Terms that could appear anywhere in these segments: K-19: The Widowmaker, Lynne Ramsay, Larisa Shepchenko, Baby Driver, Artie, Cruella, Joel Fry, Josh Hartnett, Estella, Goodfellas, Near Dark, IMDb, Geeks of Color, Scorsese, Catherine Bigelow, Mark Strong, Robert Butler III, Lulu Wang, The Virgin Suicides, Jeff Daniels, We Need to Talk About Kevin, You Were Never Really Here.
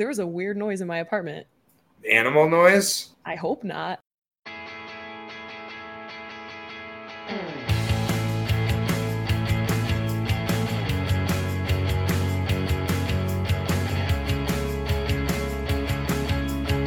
there was a weird noise in my apartment. Animal noise? I hope not.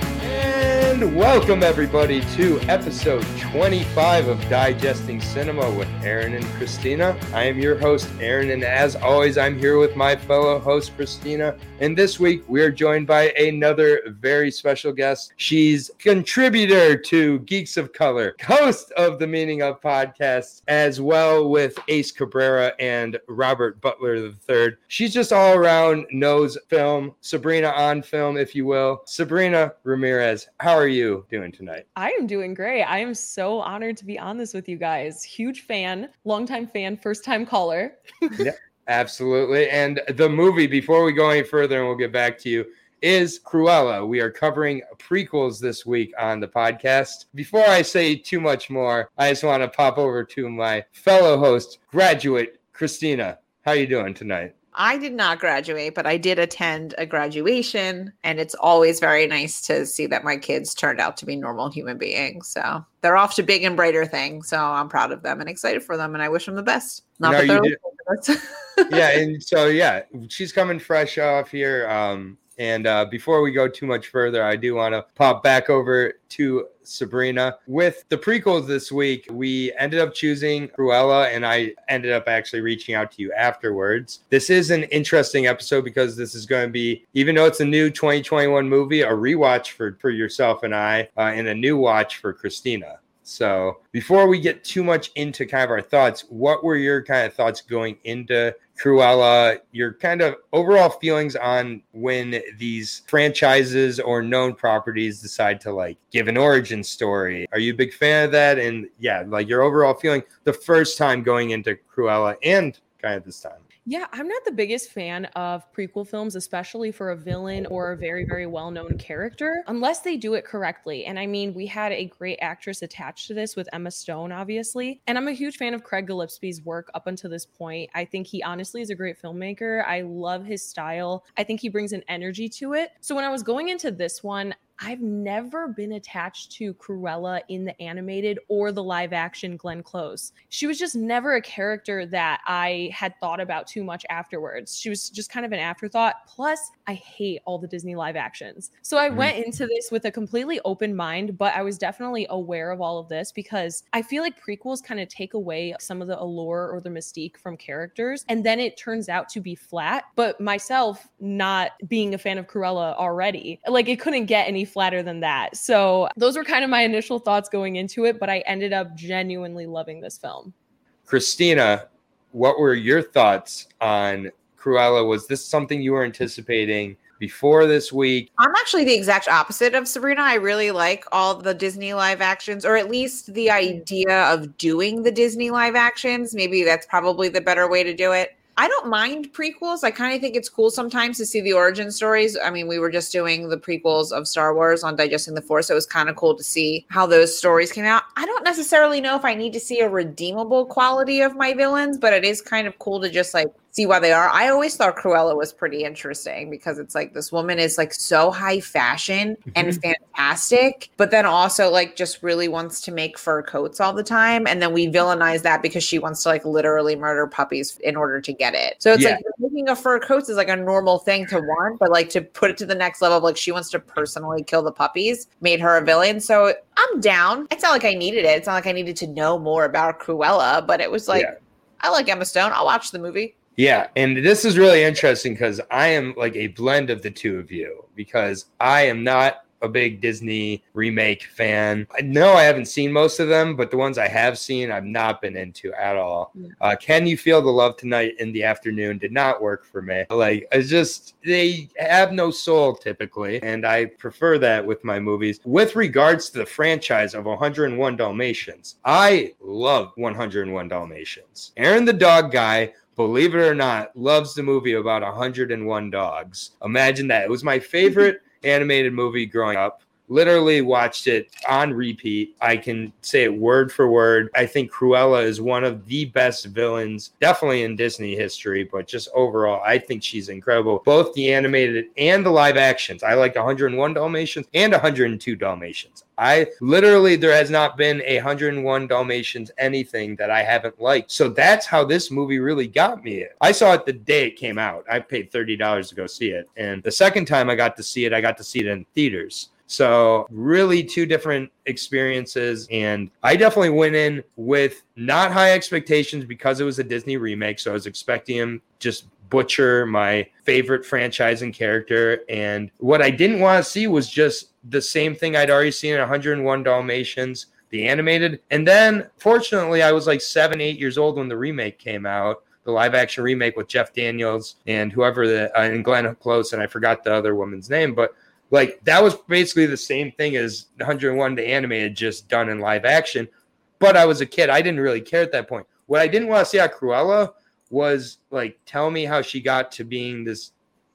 And welcome everybody to episode 25 of Digesting Cinema with Aaron and Christina. I am your host Aaron, and as always I'm here with my fellow host Christina, and this week we are joined by another very special guest. She's contributor to Geeks of Color, host of The Meaning of Podcasts, as well with Ace Cabrera and Robert Butler III. She's just all around knows film, Sabrina on film if you will. Sabrina Ramirez, how are you doing tonight? I am doing great. I am so honored to be on this with you guys. Huge fan, longtime fan, first time caller. Yeah, absolutely. And the movie, before we go any further and we'll get back to you, is Cruella. We are covering prequels this week on the podcast. Before I say too much more, I just want to pop over to my fellow host, graduate Christina. How are you doing tonight? I did not graduate, but I did attend a graduation, and it's always very nice to see that my kids turned out to be normal human beings. So they're off to big and brighter things. So I'm proud of them and excited for them, and I wish them the best. She's coming fresh off here. And before we go too much further, I do want to pop back over to Sabrina. With the prequels this week, we ended up choosing Cruella, and I ended up actually reaching out to you afterwards. This is an interesting episode because this is going to be, even though it's a new 2021 movie, a rewatch for yourself and I, and a new watch for Christina. So before we get too much into kind of our thoughts, what were your kind of thoughts going into Cruella, your kind of overall feelings on when these franchises or known properties decide to like give an origin story? Are you a big fan of that? And yeah, like your overall feeling the first time going into Cruella and kind of this time. Yeah, I'm not the biggest fan of prequel films, especially for a villain or a very, very well-known character, unless they do it correctly. And I mean, we had a great actress attached to this with Emma Stone, obviously. And I'm a huge fan of Craig Gillespie's work up until this point. I think he honestly is a great filmmaker. I love his style. I think he brings an energy to it. So when I was going into this one, I've never been attached to Cruella in the animated or the live action Glenn Close. She was just never a character that I had thought about too much afterwards. She was just kind of an afterthought. Plus, I hate all the Disney live actions. So I went into this with a completely open mind, but I was definitely aware of all of this because I feel like prequels kind of take away some of the allure or the mystique from characters. And then it turns out to be flat. But myself not being a fan of Cruella already, like it couldn't get any flatter than that. So those were kind of my initial thoughts going into it, but I ended up genuinely loving this film. Christina, what were your thoughts on Cruella? Was this something you were anticipating before this week? I'm actually the exact opposite of Sabrina. I really like all the Disney live actions, or at least the idea of doing the Disney live actions. Maybe that's probably the better way to do it. I don't mind prequels. I kind of think it's cool sometimes to see the origin stories. I mean, we were just doing the prequels of Star Wars on Digesting the Force. So it was kind of cool to see how those stories came out. I don't necessarily know if I need to see a redeemable quality of my villains, but it is kind of cool to just like see why they are. I always thought Cruella was pretty interesting because it's like this woman is like so high fashion and fantastic, but then also like just really wants to make fur coats all the time. And then we villainize that because she wants to like literally murder puppies in order to get it. So it's like making a fur coats is like a normal thing to want, but like to put it to the next level of like she wants to personally kill the puppies made her a villain. So I'm down. It's not like I needed it. It's not like I needed to know more about Cruella, but it was like, I like Emma Stone. I'll watch the movie. Yeah, and this is really interesting because I am like a blend of the two of you because I am not a big Disney remake fan. I know I haven't seen most of them, but the ones I have seen, I've not been into at all. Can You Feel the Love Tonight in the Afternoon did not work for me. Like, it's just, they have no soul typically, and I prefer that with my movies. With regards to the franchise of 101 Dalmatians, I love 101 Dalmatians. Aaron the dog guy, believe it or not, loves the movie about 101 dogs. Imagine that. It was my favorite animated movie growing up. Literally watched it on repeat. I can say it word for word. I think Cruella is one of the best villains, definitely in Disney history, but just overall, I think she's incredible. Both the animated and the live actions. I like 101 Dalmatians and 102 Dalmatians. I literally, there has not been a 101 Dalmatians anything that I haven't liked. So that's how this movie really got me. I saw it the day it came out. I paid $30 to go see it. And the second time I got to see it in theaters. So really two different experiences. And I definitely went in with not high expectations because it was a Disney remake. So I was expecting him just butcher my favorite franchise and character. And what I didn't want to see was just the same thing I'd already seen in 101 Dalmatians, the animated. And then fortunately, I was like 7, 8 years old when the remake came out. The live action remake with Jeff Daniels and whoever and Glenn Close. And I forgot the other woman's name, but like that was basically the same thing as 101 the animated, just done in live action. But I was a kid. I didn't really care at that point. What I didn't want to see on Cruella was like, tell me how she got to being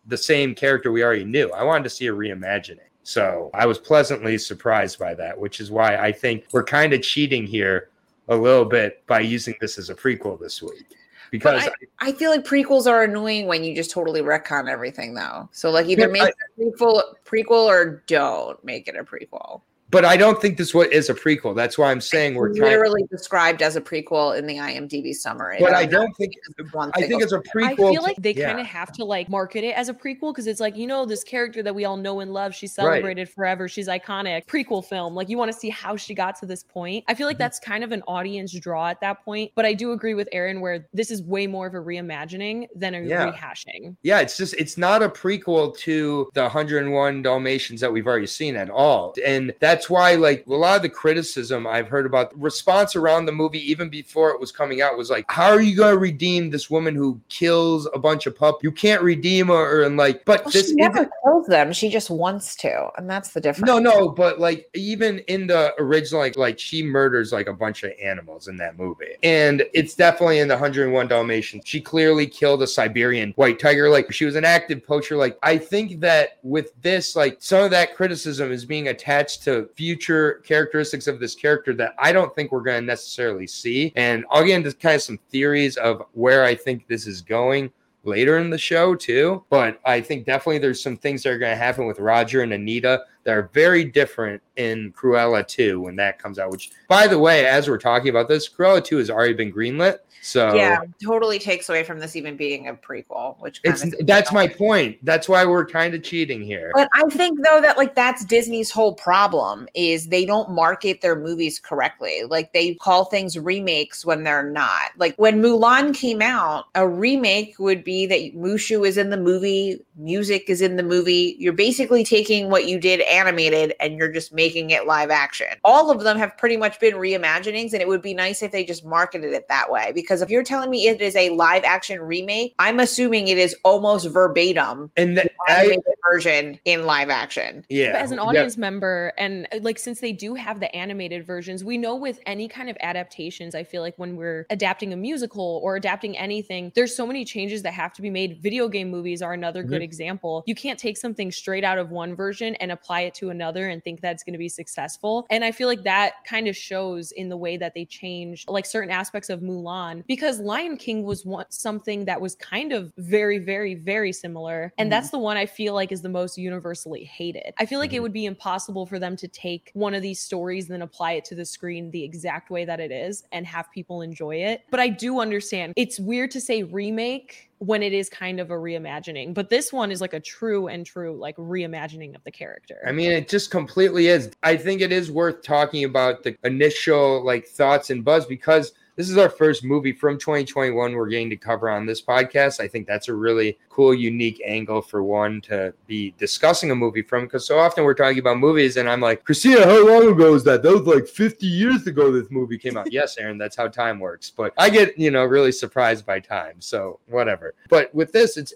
the same character we already knew. I wanted to see a reimagining. So I was pleasantly surprised by that, which is why I think we're kind of cheating here a little bit by using this as a prequel this week. Because I feel like prequels are annoying when you just totally retcon everything, though. So, like, either make it a prequel or don't make it a prequel. But I don't think this is a prequel. That's why I'm saying we're literally described as a prequel in the IMDb summary. But I don't think it's one. I think it's a prequel. I feel like they kind of have to like market it as a prequel because it's like, you know, this character that we all know and love. She's celebrated forever. She's iconic. Prequel film. Like you want to see how she got to this point. I feel like that's kind of an audience draw at that point. But I do agree with Aaron where this is way more of a reimagining than a rehashing. Yeah, it's not a prequel to the 101 Dalmatians that we've already seen at all, and that's why, like, a lot of the criticism I've heard about the response around the movie, even before it was coming out, was like, how are you going to redeem this woman who kills a bunch of pups? You can't redeem her. And like, but she never kills them. She just wants to. And that's the difference. No. But like, even in the original, like she murders like a bunch of animals in that movie. And it's definitely in the 101 Dalmatians. She clearly killed a Siberian white tiger. Like she was an active poacher. Like, I think that with this, like some of that criticism is being attached to future characteristics of this character that I don't think we're going to necessarily see. And I'll get into kind of some theories of where I think this is going later in the show too. But I think definitely there's some things that are going to happen with Roger and Anita that are very different in Cruella 2 when that comes out, which by the way, as we're talking about this, Cruella 2 has already been greenlit. So yeah, totally takes away from this even being a prequel, which that's my point. That's why we're kind of cheating here. But I think though that like that's Disney's whole problem is they don't market their movies correctly. Like they call things remakes when they're not. Like when Mulan came out, a remake would be that Mushu is in the movie, music is in the movie. You're basically taking what you did animated and you're just making it live action. All of them have pretty much been reimaginings, and it would be nice if they just marketed it that way. Because if you're telling me it is a live action remake, I'm assuming it is almost verbatim and the animated version in live action. Yeah. But as an audience member, and like since they do have the animated versions, we know with any kind of adaptations, I feel like when we're adapting a musical or adapting anything, there's so many changes that have to be made. Video game movies are another good example. You can't take something straight out of one version and apply it to another and think that's going to be successful. And I feel like that kind of shows in the way that they change like certain aspects of Mulan. Because Lion King was something that was kind of very, very, very similar. And that's the one I feel like is the most universally hated. I feel like it would be impossible for them to take one of these stories and then apply it to the screen the exact way that it is and have people enjoy it. But I do understand it's weird to say remake when it is kind of a reimagining, but this one is like a true like reimagining of the character. I mean, it just completely is. I think it is worth talking about the initial like thoughts and buzz because this is our first movie from 2021 we're getting to cover on this podcast. I think that's a really cool, unique angle for one to be discussing a movie from, because so often we're talking about movies and I'm like, Christina, how long ago is that? That was like 50 years ago this movie came out. Yes, Aaron, that's how time works. But I get, really surprised by time. So whatever. But with this, it's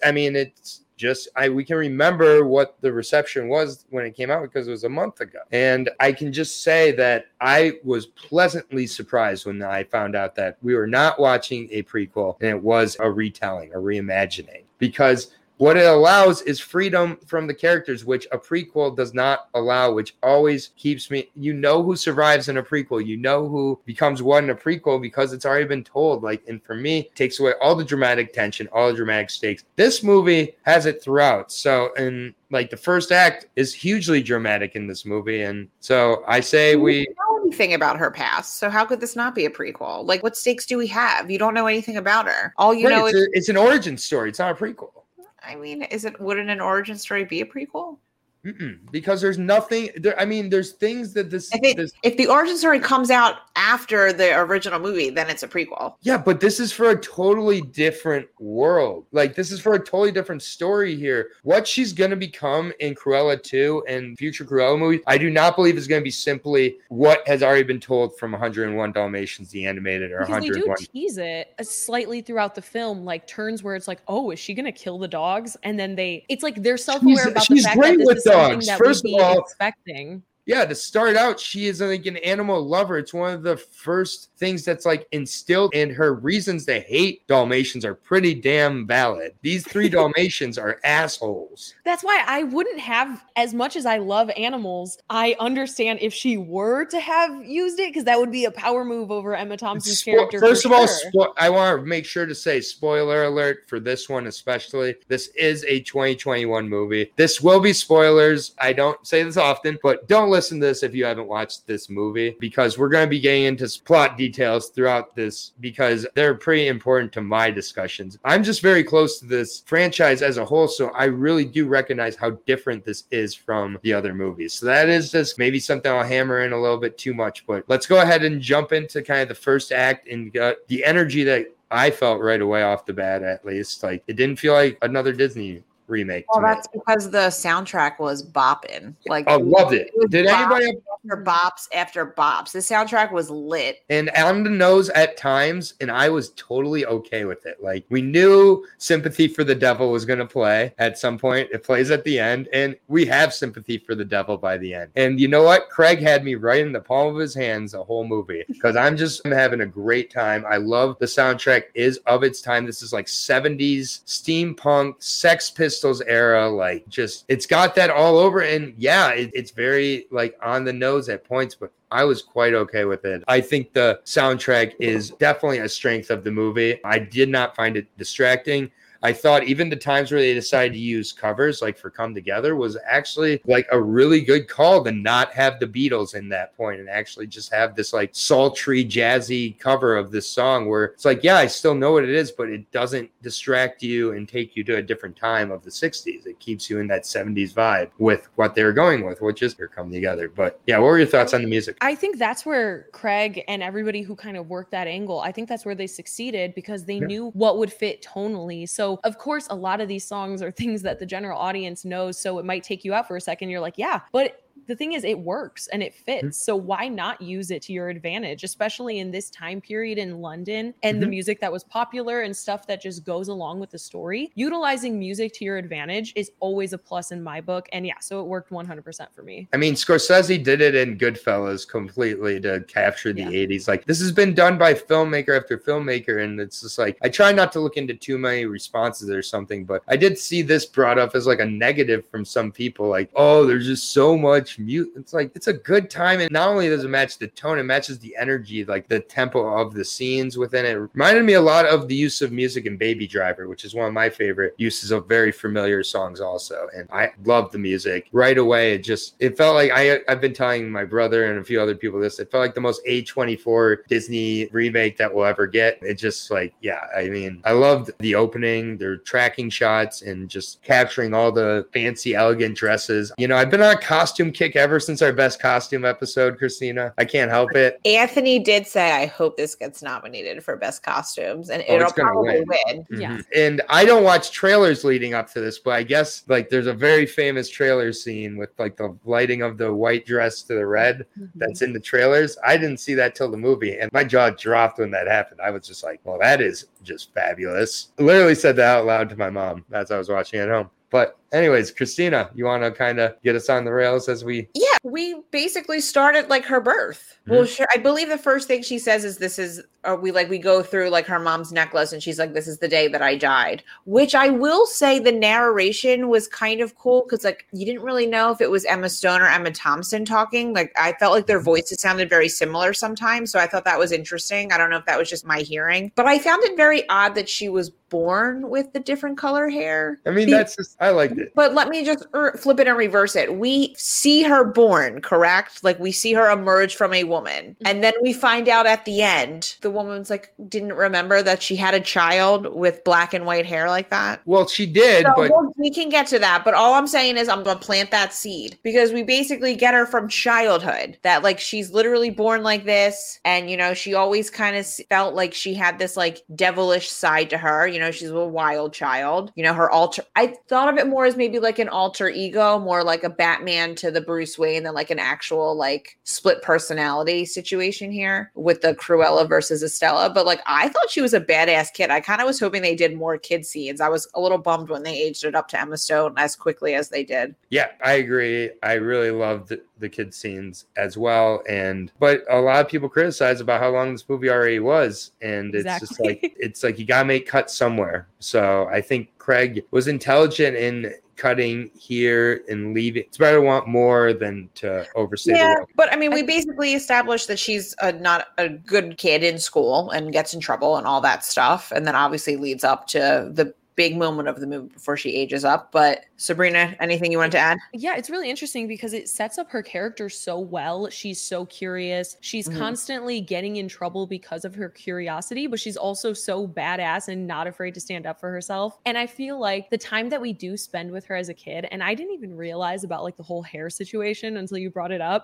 just we can remember what the reception was when it came out because it was a month ago. And I can just say that I was pleasantly surprised when I found out that we were not watching a prequel and it was a retelling, a reimagining. Because What it allows is freedom from the characters, which a prequel does not allow, which always keeps me, you know who survives in a prequel, you know who becomes what in a prequel because it's already been told. Like, and for me, it takes away all the dramatic tension, all the dramatic stakes. This movie has it throughout. So, and like the first act is hugely dramatic in this movie. And so I say we don't know anything about her past. So how could this not be a prequel? Like, what stakes do we have? You don't know anything about her. All you know is it's an origin story. It's not a prequel. I mean, wouldn't an origin story be a prequel? Mm-mm, because there's nothing there. I mean, there's things that if the origin story comes out after the original movie, then it's a prequel. Yeah, but this is for a totally different world. Like, this is for a totally different story here. What she's going to become in Cruella 2 and future Cruella movies, I do not believe is going to be simply what has already been told from 101 Dalmatians, the animated, or because 101. They do tease it slightly throughout the film, like turns where it's like, oh, is she going to kill the dogs? And then it's like they're self-aware about the fact that this is dogs. First of all, expecting. Yeah, to start out, she is like an animal lover. It's one of the first things that's like instilled, and her reasons to hate Dalmatians are pretty damn valid. These three Dalmatians are assholes. That's why I wouldn't have, as much as I love animals, I understand if she were to have used it, because that would be a power move over Emma Thompson's character. First of all, I want to make sure to say spoiler alert for this one especially. This is a 2021 movie. This will be spoilers. I don't say this often, but don't listen to this if you haven't watched this movie, because we're going to be getting into plot details throughout this because they're pretty important to my discussions. I'm just very close to this franchise as a whole, so I really do recognize how different this is from the other movies. So that is just maybe something I'll hammer in a little bit too much, but let's go ahead and jump into kind of the first act and get the energy that I felt right away off the bat, at least. Like, it didn't feel like another Disney remake. Well, that's because the soundtrack was bopping. Like, I loved it. Did anybody after bops after bops? The soundtrack was lit and on the nose at times, and I was totally okay with it. Like, we knew Sympathy for the Devil was going to play at some point. It plays at the end, and we have Sympathy for the Devil by the end. And you know what? Craig had me right in the palm of his hands the whole movie because I'm having a great time. I love the soundtrack is of its time. This is like 70s steampunk, Sex Pistols era, like, just it's got that all over. And yeah, it's very like on the nose at points, but I was quite okay with it. I think the soundtrack is definitely a strength of the movie. I did not find it distracting. I thought even the times where they decided to use covers, like for Come Together, was actually like a really good call to not have the Beatles in that point and actually just have this like sultry, jazzy cover of this song where it's like, yeah, I still know what it is, but it doesn't distract you and take you to a different time of the 60s. It keeps you in that 70s vibe with what they were going with, which is Here Come Together. But yeah, what were your thoughts on the music? I think that's where Craig and everybody who kind of worked that angle, I think that's where they succeeded because they knew what would fit tonally. So of course, a lot of these songs are things that the general audience knows. So it might take you out for a second. You're like, yeah, but the thing is, it works and it fits. Mm-hmm. So why not use it to your advantage, especially in this time period in London and the music that was popular and stuff that just goes along with the story. Utilizing music to your advantage is always a plus in my book. And yeah, so it worked 100% for me. I mean, Scorsese did it in Goodfellas completely to capture the 80s. Like, this has been done by filmmaker after filmmaker. And it's just like, I try not to look into too many responses or something, but I did see this brought up as like a negative from some people. Like, oh, there's just so much mute. It's like, it's a good time, and not only does it match the tone, it matches the energy, like the tempo of the scenes within it. It reminded me a lot of the use of music in Baby Driver, which is one of my favorite uses of very familiar songs also, and I love the music right away. It felt like I've been telling my brother and a few other people this, it felt like the most A24 Disney remake that we'll ever get. It just like, yeah, I mean, I loved the opening, their tracking shots, and just capturing all the fancy elegant dresses. You know, I've been on a costume kick ever since our best costume episode, Christina. I can't help it. Anthony did say, I hope this gets nominated for best costumes, and it'll probably win. Mm-hmm. Yeah. And I don't watch trailers leading up to this, but I guess like there's a very famous trailer scene with like the lighting of the white dress to the red that's in the trailers. I didn't see that till the movie, and my jaw dropped when that happened. I was just like, well, that is just fabulous. I literally said that out loud to my mom as I was watching at home. But Anyways, Christina, you want to kind of get us on the rails as we... Yeah, we basically start at like her birth. Mm-hmm. Well, sure. I believe the first thing she says is this is, or we go through like her mom's necklace and she's like, this is the day that I died, which I will say the narration was kind of cool because like you didn't really know if it was Emma Stone or Emma Thompson talking. Like I felt like their voices sounded very similar sometimes. So I thought that was interesting. I don't know if that was just my hearing, but I found it very odd that she was born with the different color hair. I mean, that's just, I liked it. But let me just flip it and reverse it. We see her born, correct? Like we see her emerge from a woman. And then we find out at the end, the woman's like, didn't remember that she had a child with black and white hair like that. Well, she did, so, but we can get to that. But all I'm saying is I'm going to plant that seed because we basically get her from childhood that like, she's literally born like this. And, you know, she always kind of felt like she had this like devilish side to her, you know, she's a wild child, you know, her alter. I thought of it more as maybe like an alter ego, more like a Batman to the Bruce Wayne than like an actual like split personality situation here with the Cruella versus Estella. But like, I thought she was a badass kid. I kind of was hoping they did more kid scenes. I was a little bummed when they aged it up to Emma Stone as quickly as they did. Yeah, I agree. I really loved the kid scenes as well. But a lot of people criticize about how long this movie already was. And exactly. It's just like, you gotta make cuts somewhere. So I think Craig was intelligent in cutting here and leaving. It's better to want more than to overstay the world. But I mean, we basically established that she's not a good kid in school and gets in trouble and all that stuff. And then obviously leads up to the big moment of the movie before she ages up. But Sabrina, anything you want to add? Yeah, it's really interesting because it sets up her character so well. She's so curious. She's constantly getting in trouble because of her curiosity, but she's also so badass and not afraid to stand up for herself. And I feel like the time that we do spend with her as a kid, and I didn't even realize about like the whole hair situation until you brought it up.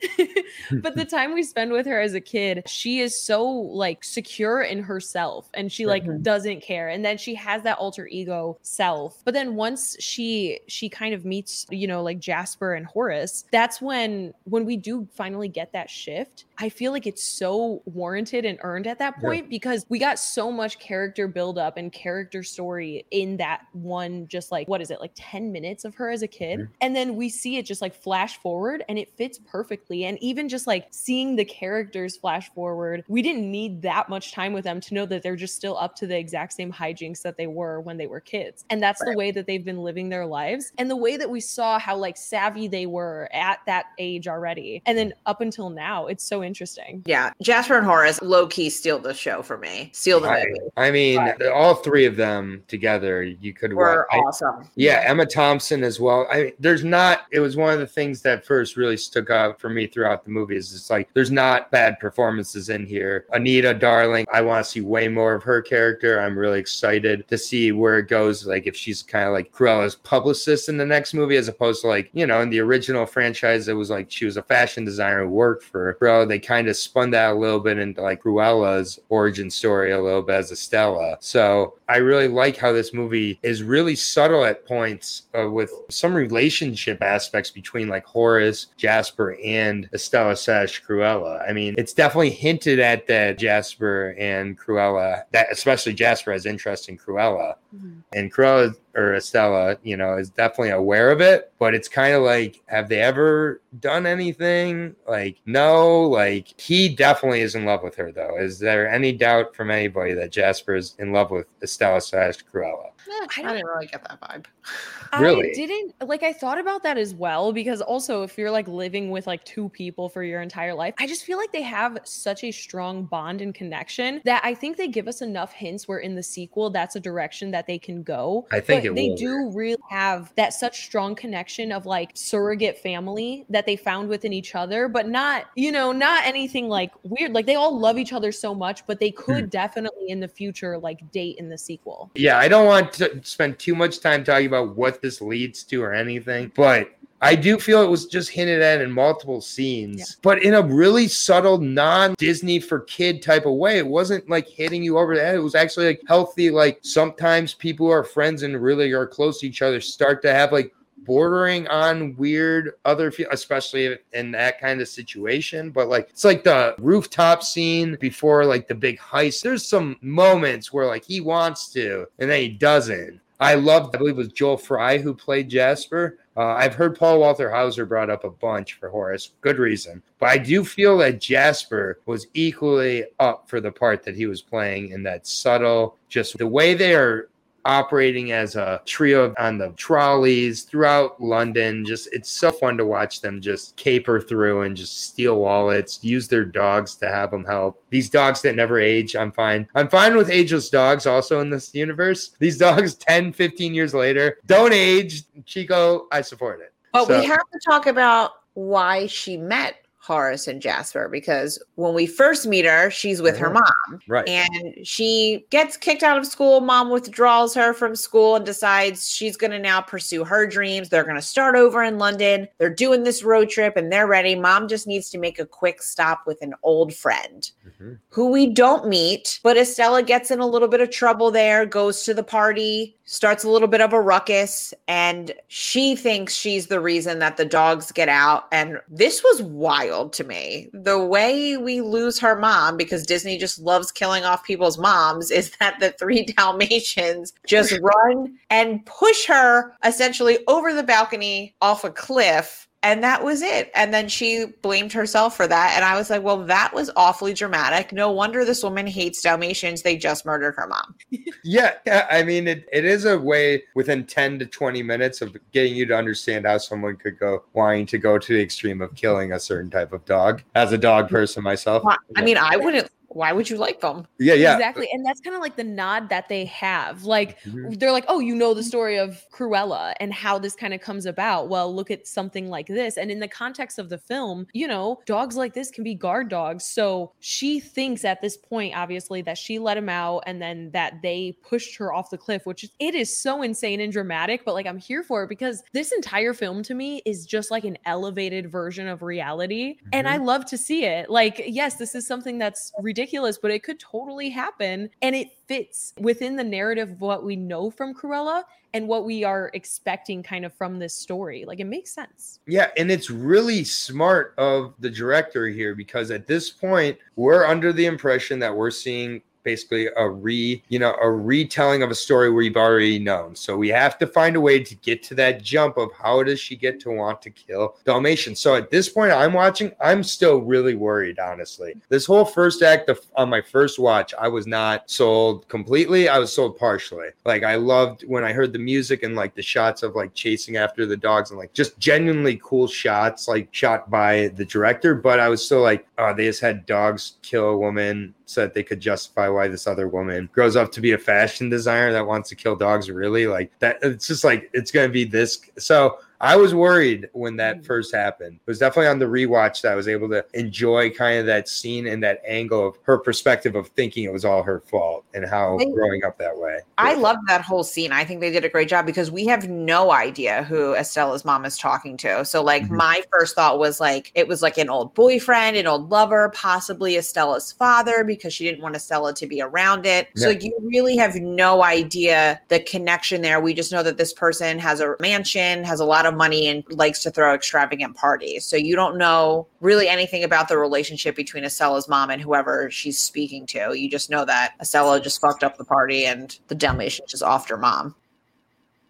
But the time we spend with her as a kid, she is so like secure in herself and she like doesn't care. And then she has that alter ego self. But then once she kind of meets, you know, like Jasper and Horace, that's when we do finally get that shift. I feel like it's so warranted and earned at that point because we got so much character buildup and character story in that one, just like, what is it, like 10 minutes of her as a kid. And then we see it just like flash forward and it fits perfectly. And even just like seeing the characters flash forward, we didn't need that much time with them to know that they're just still up to the exact same hijinks that they were when they were kids. And that's the way that they've been living their lives. And the way that we saw how like savvy they were at that age already. And then up until now, it's so interesting. Yeah. Jasper and Horace low-key steal the show for me. Steal the movie. I mean, all three of them together, you could were awesome. Emma Thompson as well. It was one of the things that first really stuck out for me throughout the movie is it's like, there's not bad performances in here. Anita Darling, I want to see way more of her character. I'm really excited to see where it goes, like if she's kind of like Cruella's publicist in the next movie, as opposed to like, you know, in the original franchise, it was like she was a fashion designer who worked for Cruella. They kind of spun that a little bit into like Cruella's origin story a little bit as Estella. So I really like how this movie is really subtle at points with some relationship aspects between like Horace, Jasper, and Estella/Cruella. I mean, it's definitely hinted at that Jasper and Cruella, that especially Jasper has interest in Cruella. And Cruella or Estella, you know, is definitely aware of it, but it's kind of like, have they ever done anything? Like, no, like he definitely is in love with her though. Is there any doubt from anybody that Jasper is in love with Estella/Cruella? I didn't really get that vibe. Really? I didn't, like I thought about that as well, because also if you're like living with like two people for your entire life, I just feel like they have such a strong bond and connection that I think they give us enough hints where in the sequel, that's a direction that they can go. I think they do really have that such strong connection of like surrogate family that they found within each other, but not, you know, not anything like weird. Like they all love each other so much, but they could definitely in the future like date in the sequel. Yeah, I don't want to spend too much time talking about what this leads to or anything, but I do feel it was just hinted at in multiple scenes, but in a really subtle, non-Disney for kid type of way. It wasn't like hitting you over the head. It was actually like healthy. Like sometimes people who are friends and really are close to each other start to have like bordering on weird other, especially in that kind of situation. But like, it's like the rooftop scene before like the big heist. There's some moments where like he wants to and then he doesn't. I loved, I believe it was Joel Fry who played Jasper. I've heard Paul Walter Hauser brought up a bunch for Horace, good reason. But I do feel that Jasper was equally up for the part that he was playing in that subtle, just the way they are operating as a trio on the trolleys throughout London. Just, it's so fun to watch them just caper through and just steal wallets, use their dogs to have them help. These dogs that never age, I'm fine. I'm fine with ageless dogs also in this universe. These dogs 10, 15 years later don't age. Chico, I support it. But we have to talk about why she met Horace and Jasper, because when we first meet her, she's with her mom, right? And she gets kicked out of school. Mom withdraws her from school and decides she's going to now pursue her dreams. They're going to start over in London. They're doing this road trip and they're ready. Mom just needs to make a quick stop with an old friend who we don't meet, but Estella gets in a little bit of trouble there, goes to the party, starts a little bit of a ruckus, and she thinks she's the reason that the dogs get out. And this was wild to me. The way we lose her mom, because Disney just loves killing off people's moms, is that the three Dalmatians just run and push her essentially over the balcony off a cliff. And that was it. And then she blamed herself for that. And I was like, well, that was awfully dramatic. No wonder this woman hates Dalmatians. They just murdered her mom. Yeah. I mean, it is a way within 10 to 20 minutes of getting you to understand how someone could go wanting to go to the extreme of killing a certain type of dog. As a dog person myself. I mean, I wouldn't. Why would you like them? Yeah. Exactly. And that's kind of like the nod that they have. Like, they're like, oh, you know the story of Cruella and how this kind of comes about. Well, look at something like this. And in the context of the film, you know, dogs like this can be guard dogs. So she thinks at this point, obviously, that she let him out and then that they pushed her off the cliff, which it is so insane and dramatic. But like, I'm here for it, because this entire film to me is just like an elevated version of reality. And I love to see it. Like, yes, this is something that's ridiculous, but it could totally happen. And it fits within the narrative of what we know from Cruella and what we are expecting kind of from this story. Like, it makes sense. Yeah. And it's really smart of the director here, because at this point, we're under the impression that we're seeing basically a retelling of a story we've already known. So we have to find a way to get to that jump of how does she get to want to kill Dalmatians. So at this point I'm still really worried, honestly. This whole first act on my first watch, I was not sold completely. I was sold partially. Like, I loved when I heard the music and like the shots of like chasing after the dogs and like just genuinely cool shots, like shot by the director. But I was still like, oh, they just had dogs kill a woman so that they could justify why this other woman grows up to be a fashion designer that wants to kill dogs. Really, like that. It's just like, it's going to be this. So I was worried when that first happened. It was definitely on the rewatch that I was able to enjoy kind of that scene and that angle of her perspective of thinking it was all her fault and how growing up that way. I love that whole scene. I think they did a great job, because we have no idea who Estella's mom is talking to. So like my first thought was like, it was like an old boyfriend, an old lover, possibly Estella's father, because she didn't want Estella to be around it. Yeah. So you really have no idea the connection there. We just know that this person has a mansion, has a lot of money and likes to throw extravagant parties. So you don't know really anything about the relationship between Estella's mom and whoever she's speaking to. You just know that Estella just fucked up the party and the Dalmatians just offed her mom.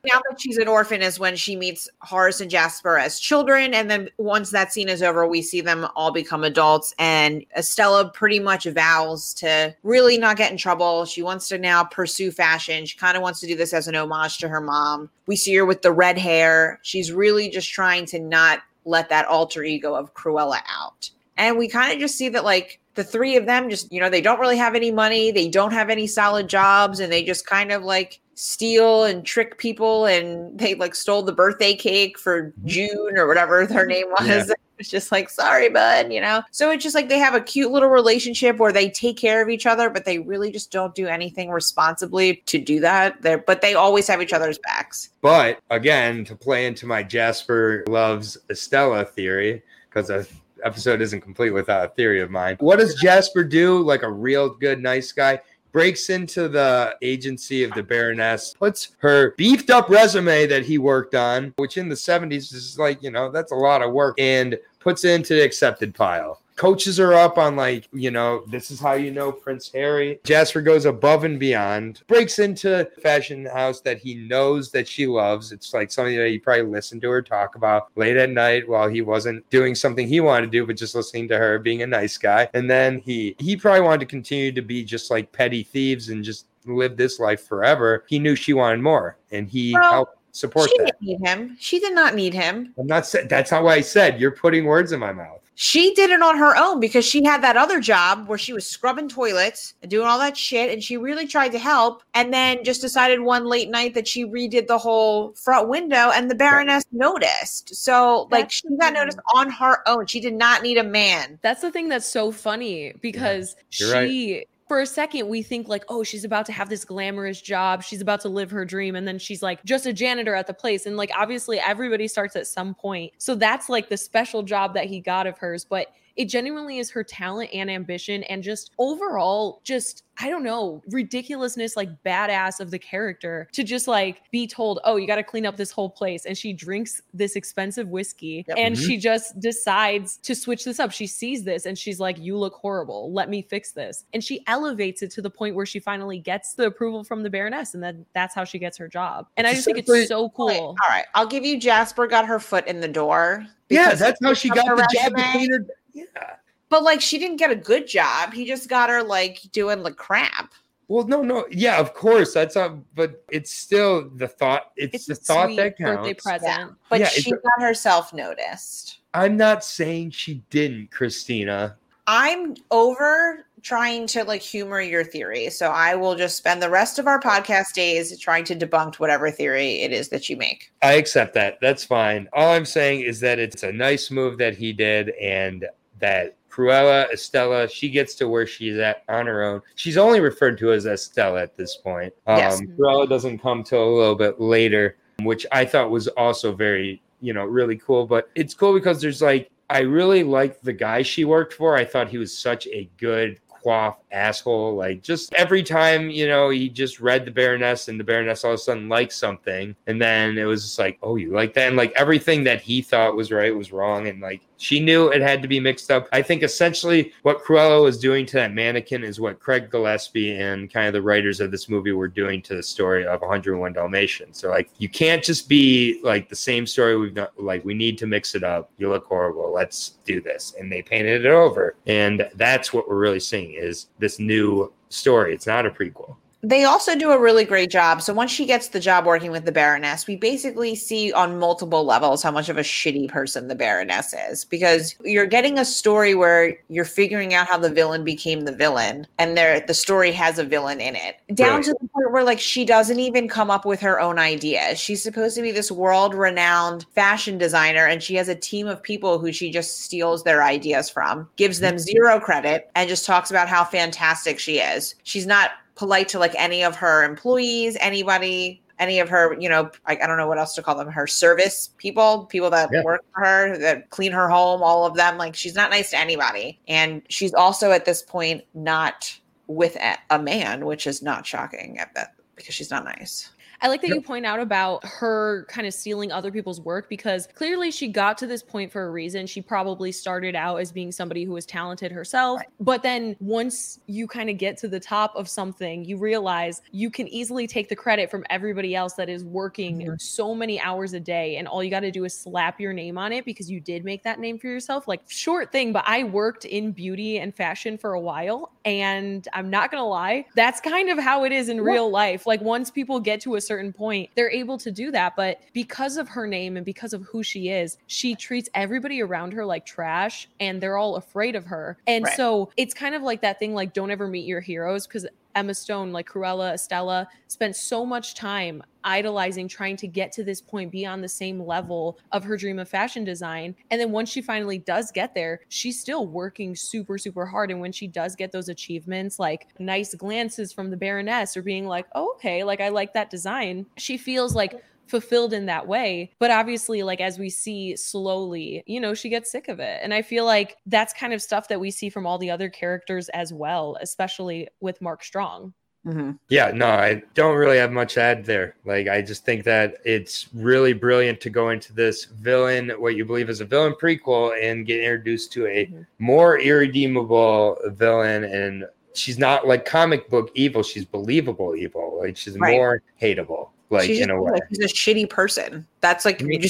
Now that she's an orphan is when she meets Horace and Jasper as children. And then once that scene is over, we see them all become adults. And Estella pretty much vows to really not get in trouble. She wants to now pursue fashion. She kind of wants to do this as an homage to her mom. We see her with the red hair. She's really just trying to not let that alter ego of Cruella out. And we kind of just see that, like, the three of them just, you know, they don't really have any money. They don't have any solid jobs. And they just kind of like steal and trick people. And they like stole the birthday cake for June or whatever her name was. Yeah. It's just like, sorry, bud, you know? So it's just like they have a cute little relationship where they take care of each other, but they really just don't do anything responsibly to do that. But they always have each other's backs. But again, to play into my Jasper loves Estella theory, because I episode isn't complete without a theory of mine. What does Jasper do? Like a real good, nice guy, breaks into the agency of the Baroness, puts her beefed up resume that he worked on, which in the 70s is like, you know, that's a lot of work, and puts it into the accepted pile. coaches are up on like, you know, this is how you know Prince Harry. Jasper goes above and beyond, breaks into a fashion house that he knows that she loves. It's like something that he probably listened to her talk about late at night while he wasn't doing something he wanted to do, but just listening to her being a nice guy. And then he probably wanted to continue to be just like petty thieves and just live this life forever. He knew she wanted more, and he helped support that. She didn't need him. She did not need him. I'm not saying that's not what I said. You're putting words in my mouth. She did it on her own because she had that other job where she was scrubbing toilets and doing all that shit, and she really tried to help, and then just decided one late night that she redid the whole front window, and the Baroness noticed. So like she got noticed on her own. She did not need a man. That's the thing that's so funny, because she for a second, we think like, oh, she's about to have this glamorous job. She's about to live her dream. And then she's like just a janitor at the place. And like, obviously everybody starts at some point. So that's like the special job that he got of hers. But it genuinely is her talent and ambition and just overall just, I don't know, ridiculousness, like badass of the character to just like be told, oh, you got to clean up this whole place. And she drinks this expensive whiskey and she just decides to switch this up. She sees this and she's like, you look horrible. Let me fix this. And she elevates it to the point where she finally gets the approval from the Baroness. And then that's how she gets her job. And I just think it's so cool. All right. I'll give you Jasper got her foot in the door. Yeah, that's how she got the job to clean her. Yeah. But like she didn't get a good job. He just got her like doing the crap. Well, no. Yeah, of course. That's not, but it's still the thought. It's the thought that counts. Birthday present. Yeah. But she got herself noticed. I'm not saying she didn't, Christina. I'm over trying to like humor your theory. So I will just spend the rest of our podcast days trying to debunk whatever theory it is that you make. I accept that. That's fine. All I'm saying is that it's a nice move that he did, and that Cruella, Estella, she gets to where she's at on her own. She's only referred to as Estella at this point. Cruella doesn't come till a little bit later, which I thought was also very, you know, really cool. But it's cool because there's like, I really liked the guy she worked for. I thought he was such a good quaff asshole. Like just every time, you know, he just read the Baroness and the Baroness all of a sudden liked something. And then it was just like, oh, you like that? And like everything that he thought was right was wrong. And like, she knew it had to be mixed up. I think essentially what Cruella was doing to that mannequin is what Craig Gillespie and kind of the writers of this movie were doing to the story of 101 Dalmatians. So like, you can't just be like the same story we've done. Like, we need to mix it up. You look horrible. Let's do this. And they painted it over. And that's what we're really seeing is this new story. It's not a prequel. They also do a really great job. So once she gets the job working with the Baroness, we basically see on multiple levels how much of a shitty person the Baroness is, because you're getting a story where you're figuring out how the villain became the villain, and the story has a villain in it. Down to the point where like she doesn't even come up with her own ideas. She's supposed to be this world-renowned fashion designer, and she has a team of people who she just steals their ideas from, gives them zero credit, and just talks about how fantastic she is. She's not polite to like any of her employees, anybody, any of her, you know, I don't know what else to call them, her service people that work for her, that clean her home, all of them. Like, she's not nice to anybody. And she's also at this point not with a man, which is not shocking at that, because she's not nice. I like that you point out about her kind of stealing other people's work, because clearly she got to this point for a reason. She probably started out as being somebody who was talented herself. Right. But then once you kind of get to the top of something, you realize you can easily take the credit from everybody else that is working so many hours a day. And all you got to do is slap your name on it because you did make that name for yourself. Like, short thing, but I worked in beauty and fashion for a while. And I'm not going to lie, that's kind of how it is in real life. Like, once people get to a certain point, they're able to do that. But because of her name and because of who she is, she treats everybody around her like trash, and they're all afraid of her. And so it's kind of like that thing, like, don't ever meet your heroes, because Emma Stone, like Cruella, Estella, spent so much time idolizing, trying to get to this point, be on the same level of her dream of fashion design. And then once she finally does get there, she's still working super, super hard. And when she does get those achievements, like nice glances from the Baroness or being like, oh, okay, like I like that design, she feels like fulfilled in that way. But obviously, like, as we see slowly, you know, she gets sick of it. And I feel like that's kind of stuff that we see from all the other characters as well, especially with Mark Strong. Mm-hmm. Yeah, no, I don't really have much to add there. Like, I just think that it's really brilliant to go into this villain, what you believe is a villain prequel, and get introduced to a more irredeemable villain. And she's not like comic book evil. She's believable evil. Like, she's more hateable. Like, she's in a way, like, she's a shitty person. That's like, you meet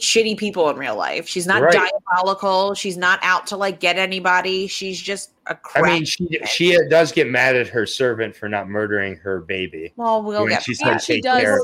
shitty people in real life. She's not diabolical. She's not out to like get anybody. She's just a crap. I mean, she does get mad at her servant for not murdering her baby. Well, we'll get that. She does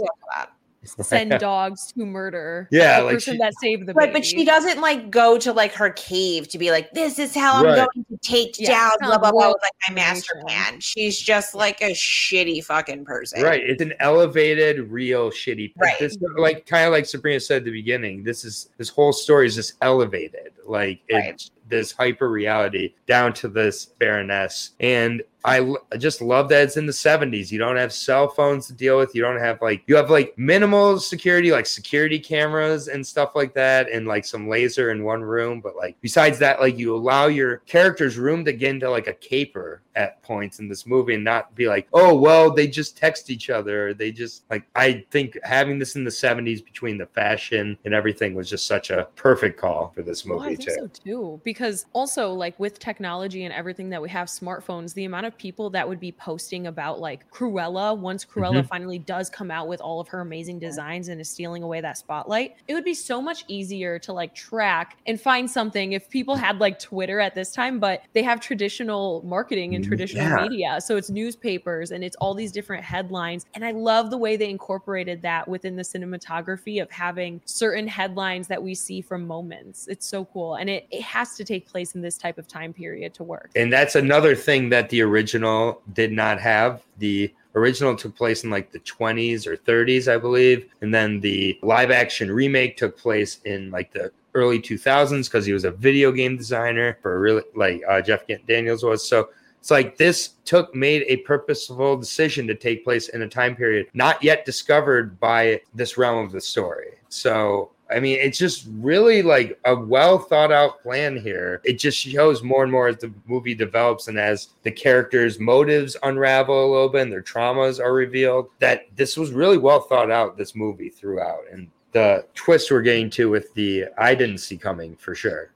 send dogs to murder. Yeah, the person that saved the baby. But she doesn't like go to like her cave to be like, this is how I'm going to take down blah blah blah with like my master plan. She's just like a shitty fucking person. Right. It's an elevated, real shitty person. Right. This, like, kind of like Sabrina said at the beginning, this whole story is just elevated. Like, it's this hyper reality down to this baroness. And I just love that it's in the 70s. You don't have cell phones to deal with. You don't have you have minimal security, like security cameras and stuff like that. And like some laser in one room. But like, besides that, like, you allow your characters room to get into like a caper at points in this movie and not be like, oh, well, they just text each other. They just like, I think having this in the 70s between the fashion and everything was just such a perfect call for this movie. Well, I think so too, because also like with technology and everything that we have, smartphones, the amount of people that would be posting about like Cruella once Cruella finally does come out with all of her amazing designs and is stealing away that spotlight, it would be so much easier to like track and find something if people had like Twitter at this time. But they have traditional marketing and traditional media, so it's newspapers and it's all these different headlines. And I love the way they incorporated that within the cinematography of having certain headlines that we see from moments. It's so cool, and it has to take place in this type of time period to work. And that's another thing that the original did not have. The original took place in like the 20s or 30s, I believe. And then the live action remake took place in like the early 2000s because he was a video game designer for really like Jeff Daniels was. So it's like this made a purposeful decision to take place in a time period not yet discovered by this realm of the story. So I mean, it's just really like a well thought out plan here. It just shows more and more as the movie develops and as the characters' motives unravel a little bit and their traumas are revealed, that this was really well thought out, this movie throughout. And the twist we're getting to with the I didn't see coming for sure.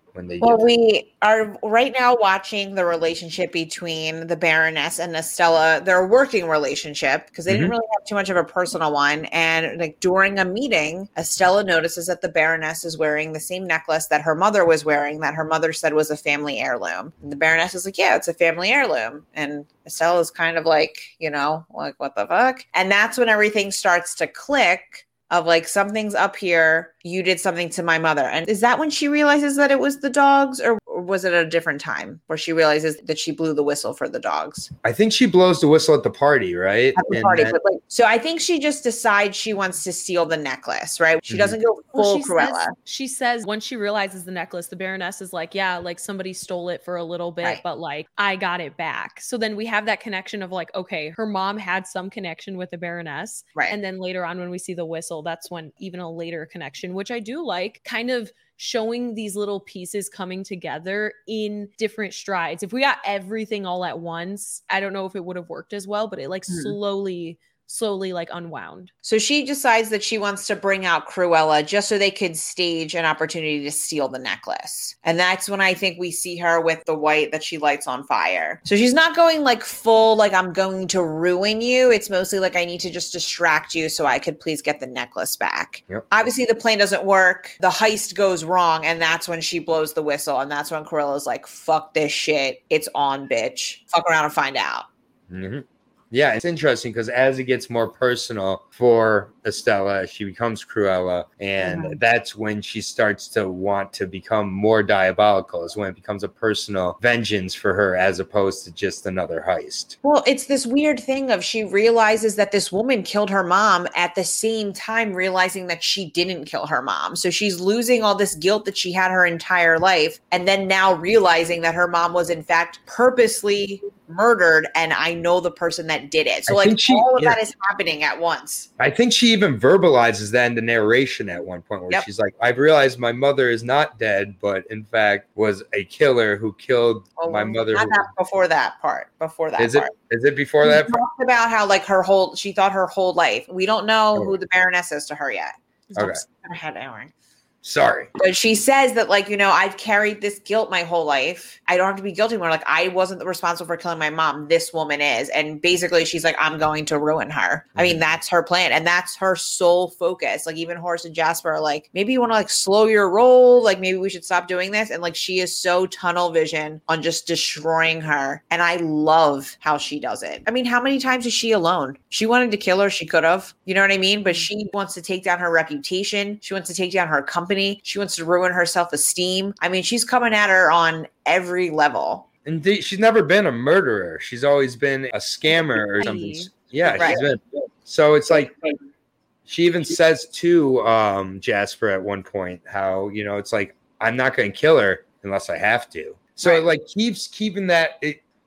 We are right now watching the relationship between the Baroness and Estella, their working relationship, because they didn't really have too much of a personal one. And like during a meeting, Estella notices that the Baroness is wearing the same necklace that her mother was wearing, that her mother said was a family heirloom. And the Baroness is like, yeah, it's a family heirloom. And Estella is kind of like, you know, like, what the fuck? And that's when everything starts to click. Of like, something's up here, you did something to my mother. And is that when she realizes that it was the dogs, or was it at a different time where she realizes that she blew the whistle for the dogs? I think she blows the whistle at the party, right? At the party. But like, so I think she just decides she wants to steal the necklace, right? She doesn't go full Cruella. She says once she realizes the necklace, the Baroness is like, yeah, like somebody stole it for a little bit, but like I got it back. So then we have that connection of like, okay, her mom had some connection with the Baroness. Right. And then later on when we see the whistle, that's when even a later connection, which I do like, kind of showing these little pieces coming together in different strides. If we got everything all at once, I don't know if it would have worked as well, but it like slowly like unwound. So she decides that she wants to bring out Cruella just so they could stage an opportunity to steal the necklace. And that's when I think we see her with the white that she lights on fire. So she's not going like full, like I'm going to ruin you. It's mostly like I need to just distract you so I could please get the necklace back. Yep. Obviously the plan doesn't work. The heist goes wrong. And that's when she blows the whistle. And that's when Cruella's like, fuck this shit. It's on, bitch. Fuck around and find out. Mm-hmm. Yeah, it's interesting because as it gets more personal for Estella, she becomes Cruella, and that's when she starts to want to become more diabolical, is when it becomes a personal vengeance for her as opposed to just another heist. Well, it's this weird thing of she realizes that this woman killed her mom at the same time realizing that she didn't kill her mom. So she's losing all this guilt that she had her entire life, and then now realizing that her mom was in fact purposely murdered, and I know the person that did it. So like all of that is happening at once. I think she even verbalizes that in the narration at one point where she's like, I've realized my mother is not dead, but in fact was a killer who killed my mother. Is it before that? She talked about how like she thought her whole life. We don't know who the Baroness is to her yet. Okay. I had Aaron. Sorry. But she says that, like, you know, I've carried this guilt my whole life. I don't have to be guilty anymore. Like, I wasn't responsible for killing my mom. This woman is. And basically, she's like, I'm going to ruin her. I mean, that's her plan. And that's her sole focus. Like, even Horace and Jasper are like, maybe you want to, like, slow your roll. Like, maybe we should stop doing this. And, like, she is so tunnel vision on just destroying her. And I love how she does it. I mean, how many times is she alone? She wanted to kill her. She could have. You know what I mean? But she wants to take down her reputation. She wants to take down her company. She wants to ruin her self-esteem. I mean, she's coming at her on every level. And she's never been a murderer. She's always been a scammer or something. Yeah, right. She's been. So it's like she even says to Jasper at one point how, you know, it's like, I'm not going to kill her unless I have to. So it like keeps keeping that.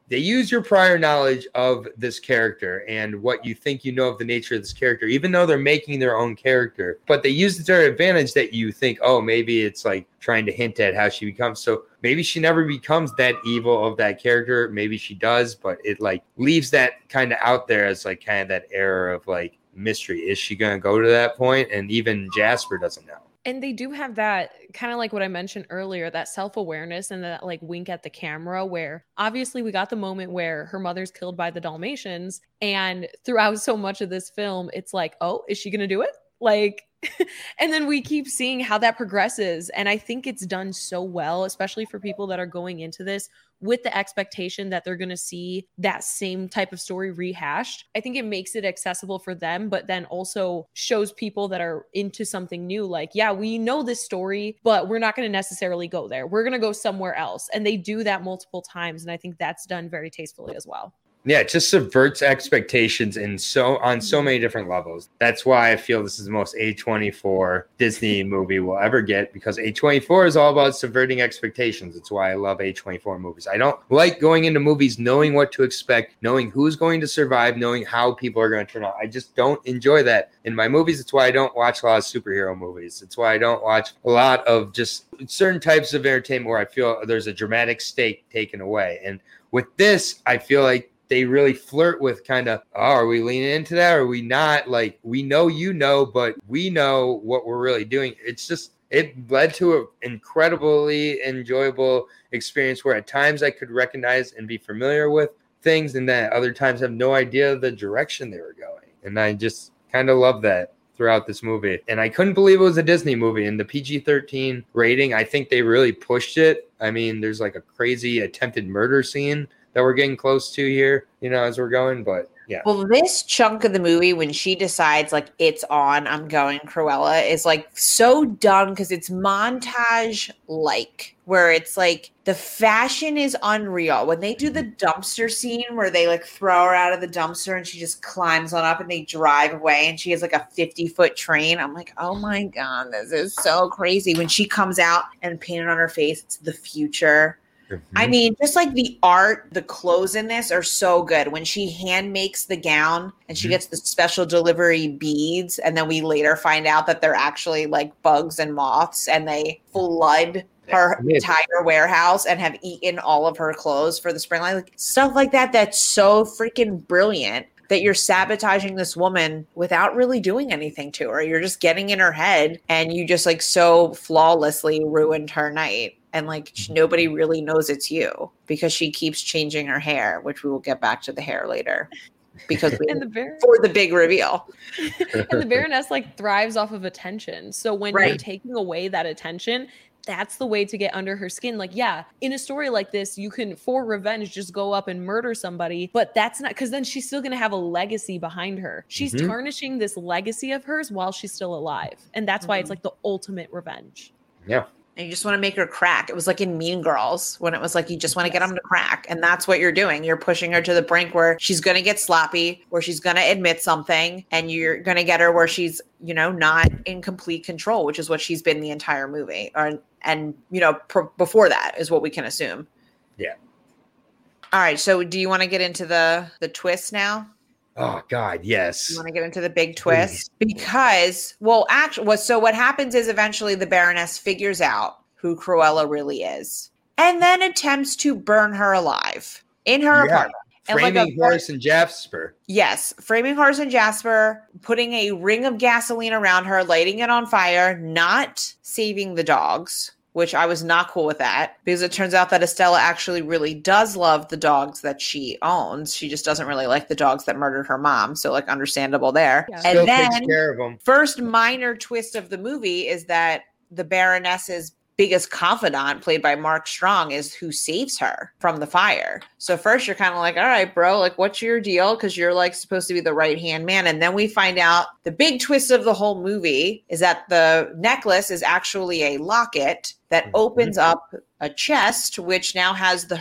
They use your prior knowledge of this character and what you think you know of the nature of this character, even though they're making their own character. But they use it to their advantage that you think, oh, maybe it's like trying to hint at how she becomes. So maybe she never becomes that evil of that character. Maybe she does, but it like leaves that kind of out there as like kind of that error of like mystery. Is she going to go to that point? And even Jasper doesn't know. And they do have that kind of like what I mentioned earlier, that self-awareness and that like wink at the camera where obviously we got the moment where her mother's killed by the Dalmatians. And throughout so much of this film, it's like, oh, is she going to do it? Like, and then we keep seeing how that progresses. And I think it's done so well, especially for people that are going into this with the expectation that they're going to see that same type of story rehashed. I think it makes it accessible for them, but then also shows people that are into something new. Like, yeah, we know this story, but we're not going to necessarily go there. We're going to go somewhere else. And they do that multiple times. And I think that's done very tastefully as well. Yeah, it just subverts expectations on so many different levels. That's why I feel this is the most A24 Disney movie we'll ever get, because A24 is all about subverting expectations. It's why I love A24 movies. I don't like going into movies knowing what to expect, knowing who's going to survive, knowing how people are going to turn out. I just don't enjoy that in my movies. It's why I don't watch a lot of superhero movies. It's why I don't watch a lot of just certain types of entertainment where I feel there's a dramatic stake taken away. And with this, I feel like they really flirt with kind of, oh, are we leaning into that? Or are we not? Like, we know, but we know what we're really doing. It's just, it led to an incredibly enjoyable experience where at times I could recognize and be familiar with things, and then other times have no idea the direction they were going. And I just kind of love that throughout this movie. And I couldn't believe it was a Disney movie. And the PG-13 rating, I think they really pushed it. I mean, there's like a crazy attempted murder scene that we're getting close to here, you know, as we're going, but yeah. Well, this chunk of the movie when she decides like it's on, I'm going Cruella, is like so done because it's montage like where it's like the fashion is unreal. When they do the dumpster scene where they like throw her out of the dumpster and she just climbs on up and they drive away and she has like a 50-foot train. I'm like, oh my God, this is so crazy. When she comes out and painted on her face, it's the future. I mean, just like the art, the clothes in this are so good. When she hand makes the gown and she gets the special delivery beads, and then we later find out that they're actually like bugs and moths, and they flood her entire warehouse and have eaten all of her clothes for the spring line. Like, stuff like that, that's so freaking brilliant that you're sabotaging this woman without really doing anything to her. You're just getting in her head, and you just like so flawlessly ruined her night. And like nobody really knows it's you because she keeps changing her hair, which we will get back to the hair later because for the big reveal. And the Baroness like thrives off of attention. So when you're taking away that attention, that's the way to get under her skin. Like, yeah, in a story like this, you can, for revenge, just go up and murder somebody, but that's not, because then she's still going to have a legacy behind her. She's tarnishing this legacy of hers while she's still alive. And that's why it's like the ultimate revenge. Yeah. And you just want to make her crack. It was like in Mean Girls when it was like, you just want to get them to crack. And that's what you're doing. You're pushing her to the brink where she's going to get sloppy, where she's going to admit something, and you're going to get her where she's, you know, not in complete control, which is what she's been the entire movie. Or, and, you know, before that is what we can assume. Yeah. All right. So do you want to get into the twist now? Oh God. Yes. You want to get into the big twist? Please. Because, well, actually, so what happens is eventually the Baroness figures out who Cruella really is and then attempts to burn her alive in her apartment. Framing like Horace and Jasper. Yes. Framing Horace and Jasper, putting a ring of gasoline around her, lighting it on fire, not saving the dogs, which I was not cool with that because it turns out that Estella actually really does love the dogs that she owns. She just doesn't really like the dogs that murdered her mom. So like understandable there. Yeah. And then care of them. First minor twist of the movie is that the Baroness's biggest confidant, played by Mark Strong, is who saves her from the fire. So first you're kind of like, all right, bro, like what's your deal? Because you're like supposed to be the right-hand man. And then we find out the big twist of the whole movie is that the necklace is actually a locket that opens up a chest, which now has the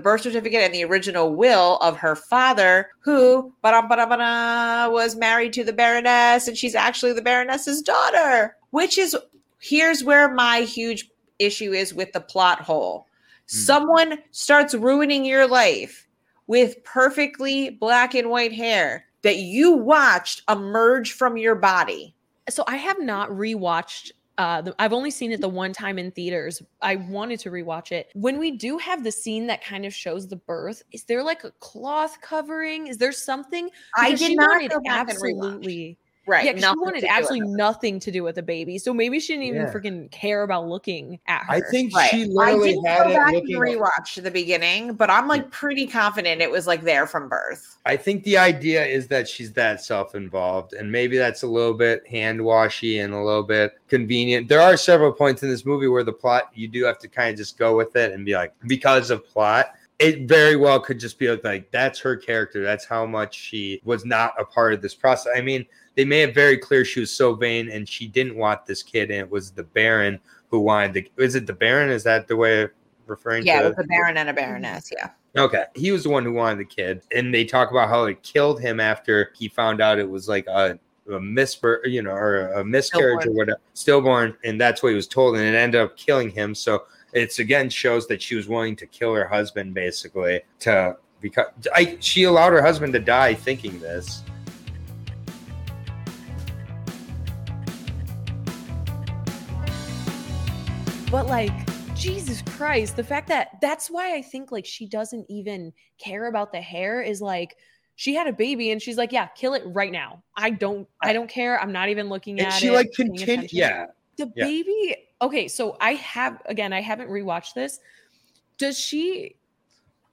birth certificate and the original will of her father, who was married to the Baroness, and she's actually the Baroness's daughter, which is... Here's where my huge issue is with the plot hole. Someone starts ruining your life with perfectly black and white hair that you watched emerge from your body. So I have not rewatched. I've only seen it the one time in theaters. I wanted to rewatch it. When we do have the scene that kind of shows the birth, is there like a cloth covering? Is there something? Because I did not go back and rewatch. Right. Yeah, she wanted absolutely nothing to do with the baby. So maybe she didn't even freaking care about looking at her. I think she literally had it. I didn't go back and rewatch the beginning, but I'm like pretty confident it was like there from birth. I think the idea is that she's that self-involved, and maybe that's a little bit hand-washy and a little bit convenient. There are several points in this movie where the plot, you do have to kind of just go with it and be like, because of plot. It very well could just be like, that's her character. That's how much she was not a part of this process. I mean, they made it very clear she was so vain and she didn't want this kid. And it was the Baron who wanted the... Is it the Baron? Is that the way of referring to it? Yeah, it was the Baron and a Baroness, yeah. Okay. He was the one who wanted the kid. And they talk about how it killed him after he found out it was like a miscarriage or whatever. Stillborn. And that's what he was told. And it ended up killing him. So it's again shows that she was willing to kill her husband basically to... because she allowed her husband to die thinking this. But like, Jesus Christ, the fact that that's why I think like she doesn't even care about the hair is like, she had a baby and she's like, yeah, kill it right now. I don't care. I'm not even looking at it. And she like continued. Yeah. The baby. Okay. So I haven't rewatched this. Does she?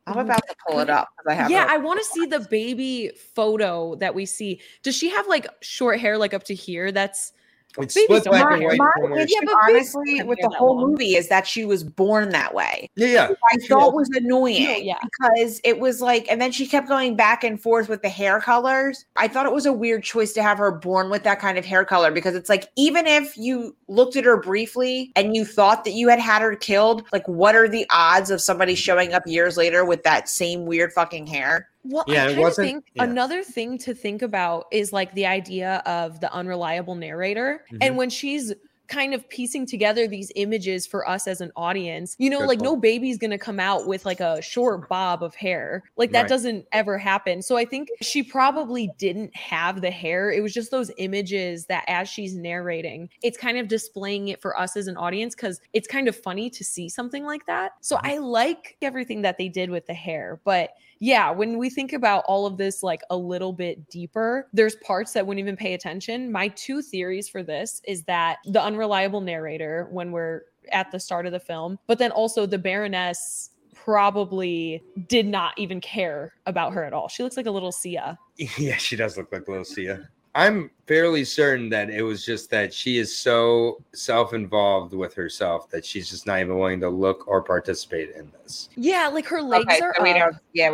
I'm about to pull it up. I want to see the baby photo that we see. Does she have like short hair, like up to here? That's... It's split black and white. Honestly, with the whole movie is that she was born that way. Yeah. Which I thought was annoying because it was like, and then she kept going back and forth with the hair colors. I thought it was a weird choice to have her born with that kind of hair color because it's like, even if you looked at her briefly and you thought that you had her killed, like what are the odds of somebody showing up years later with that same weird fucking hair? Well, yeah, I think another thing to think about is like the idea of the unreliable narrator. Mm-hmm. And when she's kind of piecing together these images for us as an audience, you know, no baby's going to come out with like a short bob of hair. Like that doesn't ever happen. So I think she probably didn't have the hair. It was just those images that as she's narrating, it's kind of displaying it for us as an audience because it's kind of funny to see something like that. So I like everything that they did with the hair, but yeah, when we think about all of this like a little bit deeper, there's parts that wouldn't even pay attention. My two theories for this is that the unreliable narrator when we're at the start of the film, but then also the Baroness probably did not even care about her at all. She looks like a little Sia. Yeah, she does look like a little Sia. I'm fairly certain that it was just that she is so self-involved with herself that she's just not even willing to look or participate in this. Yeah, like her legs are so up. We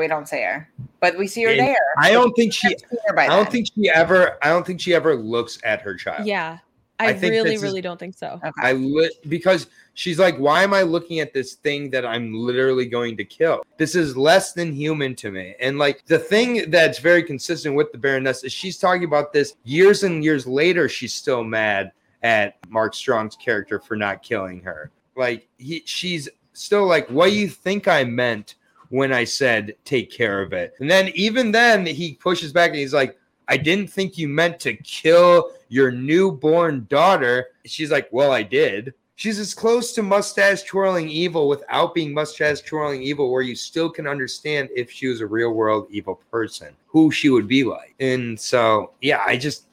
don't see her, but we see her there. I don't think she ever looks at her child. Yeah, I really don't think so. Okay. Because she's like, why am I looking at this thing that I'm literally going to kill? This is less than human to me. And like the thing that's very consistent with the Baroness is she's talking about this years and years later. She's still mad at Mark Strong's character for not killing her. Like she's still like, what do you think I meant when I said take care of it. And then even then he pushes back and he's like, I didn't think you meant to kill your newborn daughter. She's like, well, I did. She's as close to mustache twirling evil without being mustache twirling evil, where you still can understand if she was a real world evil person, who she would be like. And so, yeah,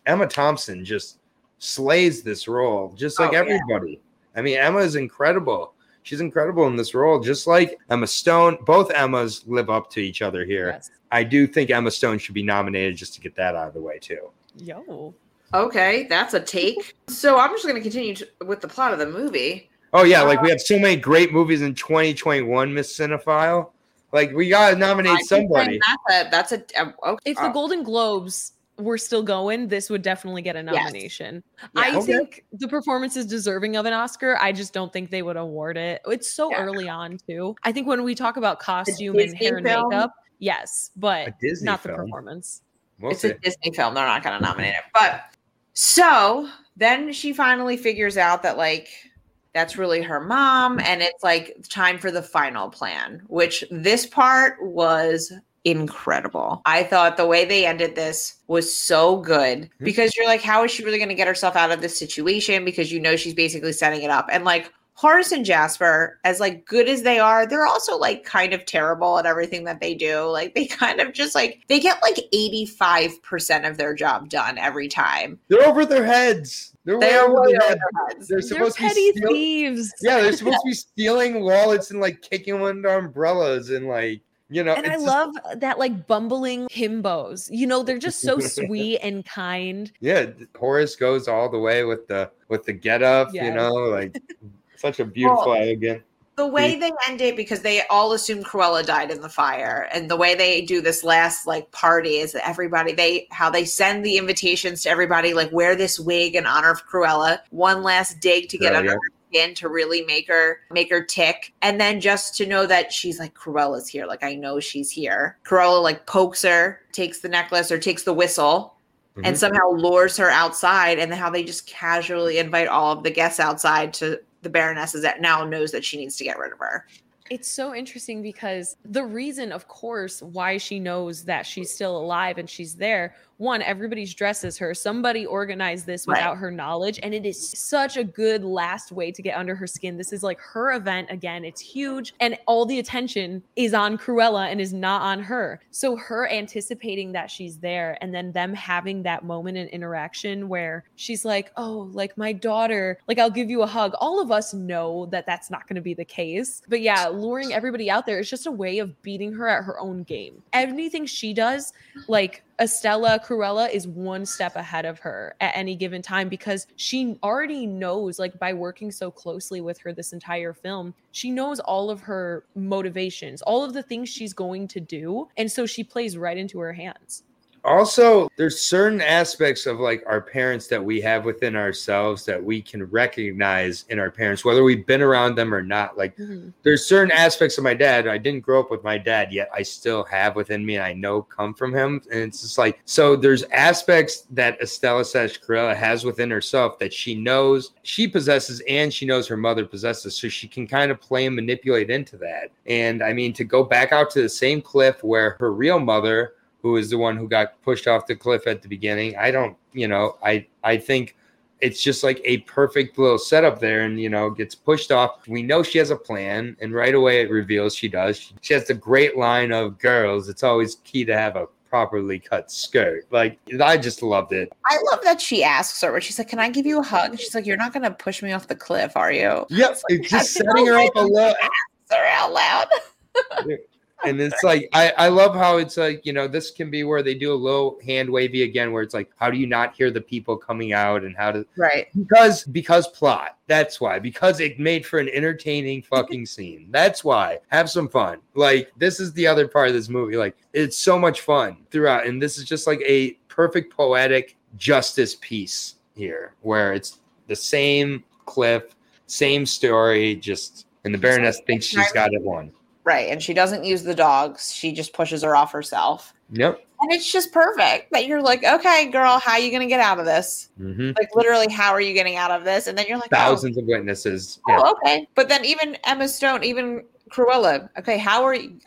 Emma Thompson just slays this role, just like everybody. Yeah. I mean, Emma is incredible. She's incredible in this role, just like Emma Stone. Both Emmas live up to each other here. Yes. I do think Emma Stone should be nominated just to get that out of the way, too. Yo. Okay, that's a take. So I'm just going to continue with the plot of the movie. Oh, yeah. Like, we have so many great movies in 2021, Miss Cinephile. Like, we got to nominate somebody. Okay. If the Golden Globes were still going, this would definitely get a nomination. Yes. I think the performance is deserving of an Oscar. I just don't think they would award it. It's so early on, too. I think when we talk about costume and hair and makeup, yes, but not the performance. It's a Disney film. They're not going to nominate it. But so then she finally figures out that, like, that's really her mom, and it's like time for the final plan, which this part was incredible. I thought the way they ended this was so good, because you're like, how is she really going to get herself out of this situation? Because you know she's basically setting it up. And like Horace and Jasper, as like good as they are, they're also like kind of terrible at everything that they do. Like they kind of just like, they get like 85% of their job done every time. They're over their heads. They're way over their heads. They're supposed to be petty thieves. Yeah, they're supposed to be stealing wallets and like kicking under umbrellas and like, you know, and I love that, like, bumbling himbos. You know, they're just so sweet and kind. Yeah, Horace goes all the way with the get up, you know, like such a beautiful again. The way they end it, because they all assume Cruella died in the fire, and the way they do this last like party is that everybody, how they send the invitations to everybody, like wear this wig in honor of Cruella, one last dig to get under her skin to really make her tick, and then just to know that she's like, Cruella's here, like I know she's here. Cruella like pokes her, takes the necklace or takes the whistle. Mm-hmm. And somehow lures her outside, and how they just casually invite all of the guests outside to the Baroness that now knows that she needs to get rid of her. It's so interesting because the reason, of course, why she knows that she's still alive and she's there, one, everybody's dressed as her. Somebody organized this without her knowledge, and it is such a good last way to get under her skin. This is like her event again. It's huge, and all the attention is on Cruella and is not on her. So her anticipating that she's there, and then them having that moment in interaction where she's like, oh, like my daughter, like I'll give you a hug. All of us know that that's not going to be the case. But yeah, luring everybody out there is just a way of beating her at her own game. Anything she does, like Estella, Cruella is one step ahead of her at any given time, because she already knows, like by working so closely with her this entire film, she knows all of her motivations, all of the things she's going to do. And so she plays right into her hands. Also, there's certain aspects of like our parents that we have within ourselves that we can recognize in our parents, whether we've been around them or not. Like there's certain aspects of my dad. I didn't grow up with my dad, yet I still have within me, and I know come from him. And it's just like, so there's aspects that Estella slash Cruella has within herself that she knows she possesses, and she knows her mother possesses. So she can kind of play and manipulate into that. And I mean, to go back out to the same cliff where her real mother, who is the one who got pushed off the cliff at the beginning. I think it's just like a perfect little setup there, and, you know, gets pushed off. We know she has a plan, and right away it reveals she does. She has the great line of, girls, it's always key to have a properly cut skirt. Like, I just loved it. I love that she asks her, she's like, can I give you a hug? And she's like, you're not going to push me off the cliff, are you? Yep, it's just setting her up a little. Asks her out loud. And it's like, I love how it's like, you know, this can be where they do a little hand wavy again, where it's like, how do you not hear the people coming out, and how to, because plot, that's why, because it made for an entertaining fucking scene. That's why. Have some fun. Like, this is the other part of this movie. Like, it's so much fun throughout. And this is just like a perfect poetic justice piece here, where it's the same cliff, same story, just, and the Baroness thinks she's got it won. Right, and she doesn't use the dogs. She just pushes her off herself. Yep. And it's just perfect that you're like, okay, girl, how are you going to get out of this? Mm-hmm. Like, literally, how are you getting out of this? And then you're like, thousands of witnesses. Yeah. Oh, okay. But then even Emma Stone, even Cruella, okay, how are you?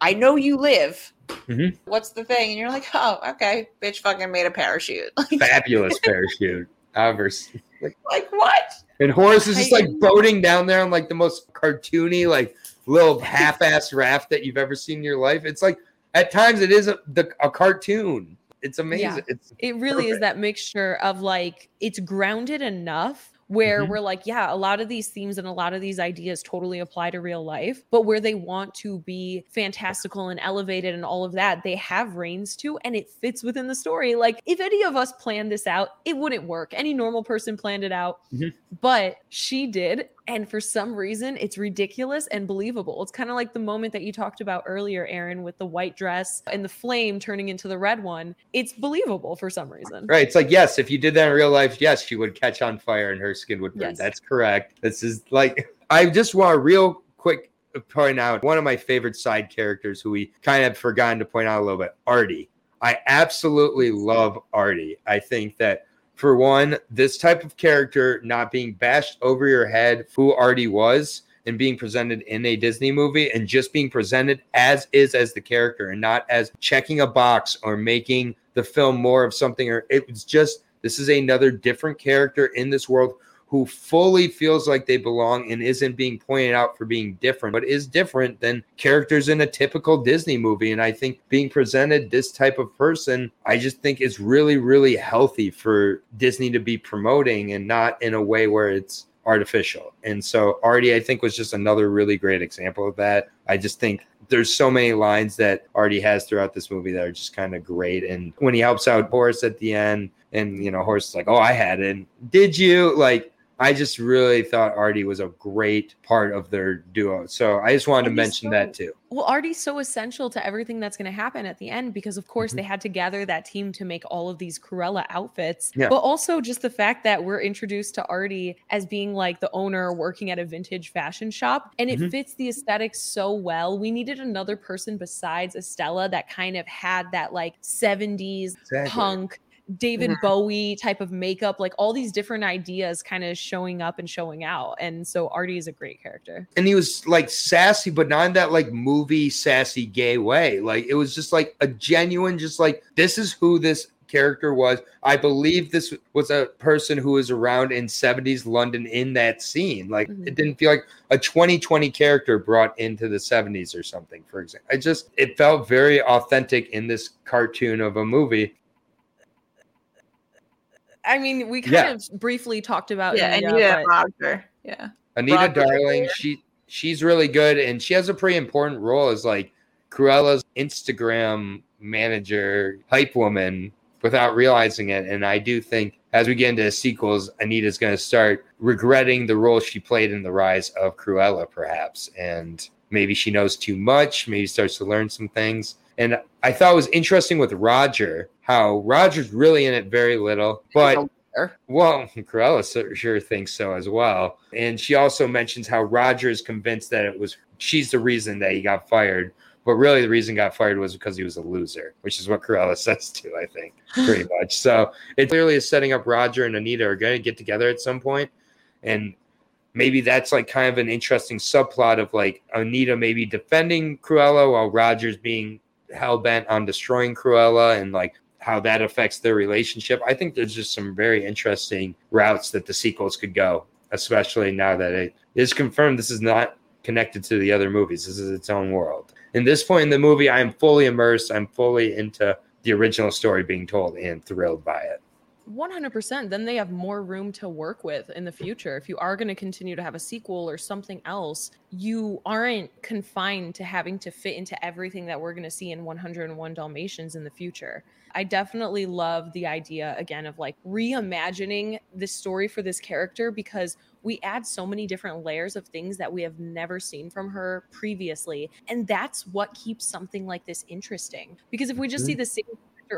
I know you live. Mm-hmm. What's the thing? And you're like, oh, okay, bitch fucking made a parachute. Fabulous parachute. Like what? And Horace is just like boating down there on like the most cartoony, like little half-ass raft that you've ever seen in your life. It's like, at times it is a cartoon. It's amazing. Yeah. It really perfect. Is that mixture of like, it's grounded enough where mm-hmm. we're like, yeah, a lot of these themes and a lot of these ideas totally apply to real life, but where they want to be fantastical and elevated and all of that, they have reins to, and it fits within the story. Like if any of us planned this out, it wouldn't work. Any normal person planned it out, mm-hmm. but she did. And for some reason, it's ridiculous and believable. It's kind of like the moment that you talked about earlier, Aaron, with the white dress and the flame turning into the red one. It's believable for some reason. Right. It's like, yes, if you did that in real life, yes, she would catch on fire and her skin would burn. Yes. That's correct. This is like, I just want to real quick point out one of my favorite side characters who we kind of forgotten to point out a little bit, Artie. I absolutely love Artie. I think that, for one, this type of character not being bashed over your head, who Artie was, and being presented in a Disney movie and just being presented as is as the character and not as checking a box or making the film more of something. Or it was just, this is another different character in this world who fully feels like they belong and isn't being pointed out for being different, but is different than characters in a typical Disney movie. And I think being presented this type of person, I just think is really, really healthy for Disney to be promoting and not in a way where it's artificial. And so Artie, I think, was just another really great example of that. I just think there's so many lines that Artie has throughout this movie that are just kind of great. And when he helps out Horace at the end and, you know, Horace is like, oh, I had it. And did you? Like, I just really thought Artie was a great part of their duo. So I just wanted to mention that too. Well, Artie's so essential to everything that's going to happen at the end because, of course, mm-hmm. they had to gather that team to make all of these Cruella outfits. Yeah. But also just the fact that we're introduced to Artie as being like the owner working at a vintage fashion shop. And it mm-hmm. fits the aesthetic so well. We needed another person besides Estella that kind of had that like 70s exactly. punk David mm-hmm. Bowie type of makeup, like all these different ideas kind of showing up and showing out. And so Artie is a great character. And he was like sassy, but not in that like movie sassy gay way. Like it was just like a genuine, just like, this is who this character was. I believe this was a person who was around in 70s London in that scene. Like mm-hmm. it didn't feel like a 2020 character brought into the 70s or something, for example. It felt very authentic in this cartoon of a movie. I mean, we kind of briefly talked about Anita Roger. Yeah. Anita Darling, she's really good, and she has a pretty important role as like Cruella's Instagram manager, hype woman, without realizing it. And I do think as we get into the sequels, Anita's going to start regretting the role she played in the rise of Cruella, perhaps. And maybe she knows too much. Maybe starts to learn some things. And I thought it was interesting with Roger, how Roger's really in it very little, but well, Cruella sure thinks so as well. And she also mentions how Roger is convinced that she's the reason that he got fired, but really the reason he got fired was because he was a loser, which is what Cruella says too, I think, pretty much. So it clearly is setting up Roger and Anita are going to get together at some point, and maybe that's like kind of an interesting subplot of like Anita maybe defending Cruella while Roger's being hell-bent on destroying Cruella, and like how that affects their relationship. I think there's just some very interesting routes that the sequels could go, especially now that it is confirmed this is not connected to the other movies. This is its own world. At this point in the movie, I am fully immersed. I'm fully into the original story being told and thrilled by it. 100%. Then they have more room to work with in the future. If you are going to continue to have a sequel or something else, you aren't confined to having to fit into everything that we're going to see in 101 Dalmatians in the future. I definitely love the idea, again, of like reimagining the story for this character, because we add so many different layers of things that we have never seen from her previously. And that's what keeps something like this interesting. Because if we just see the same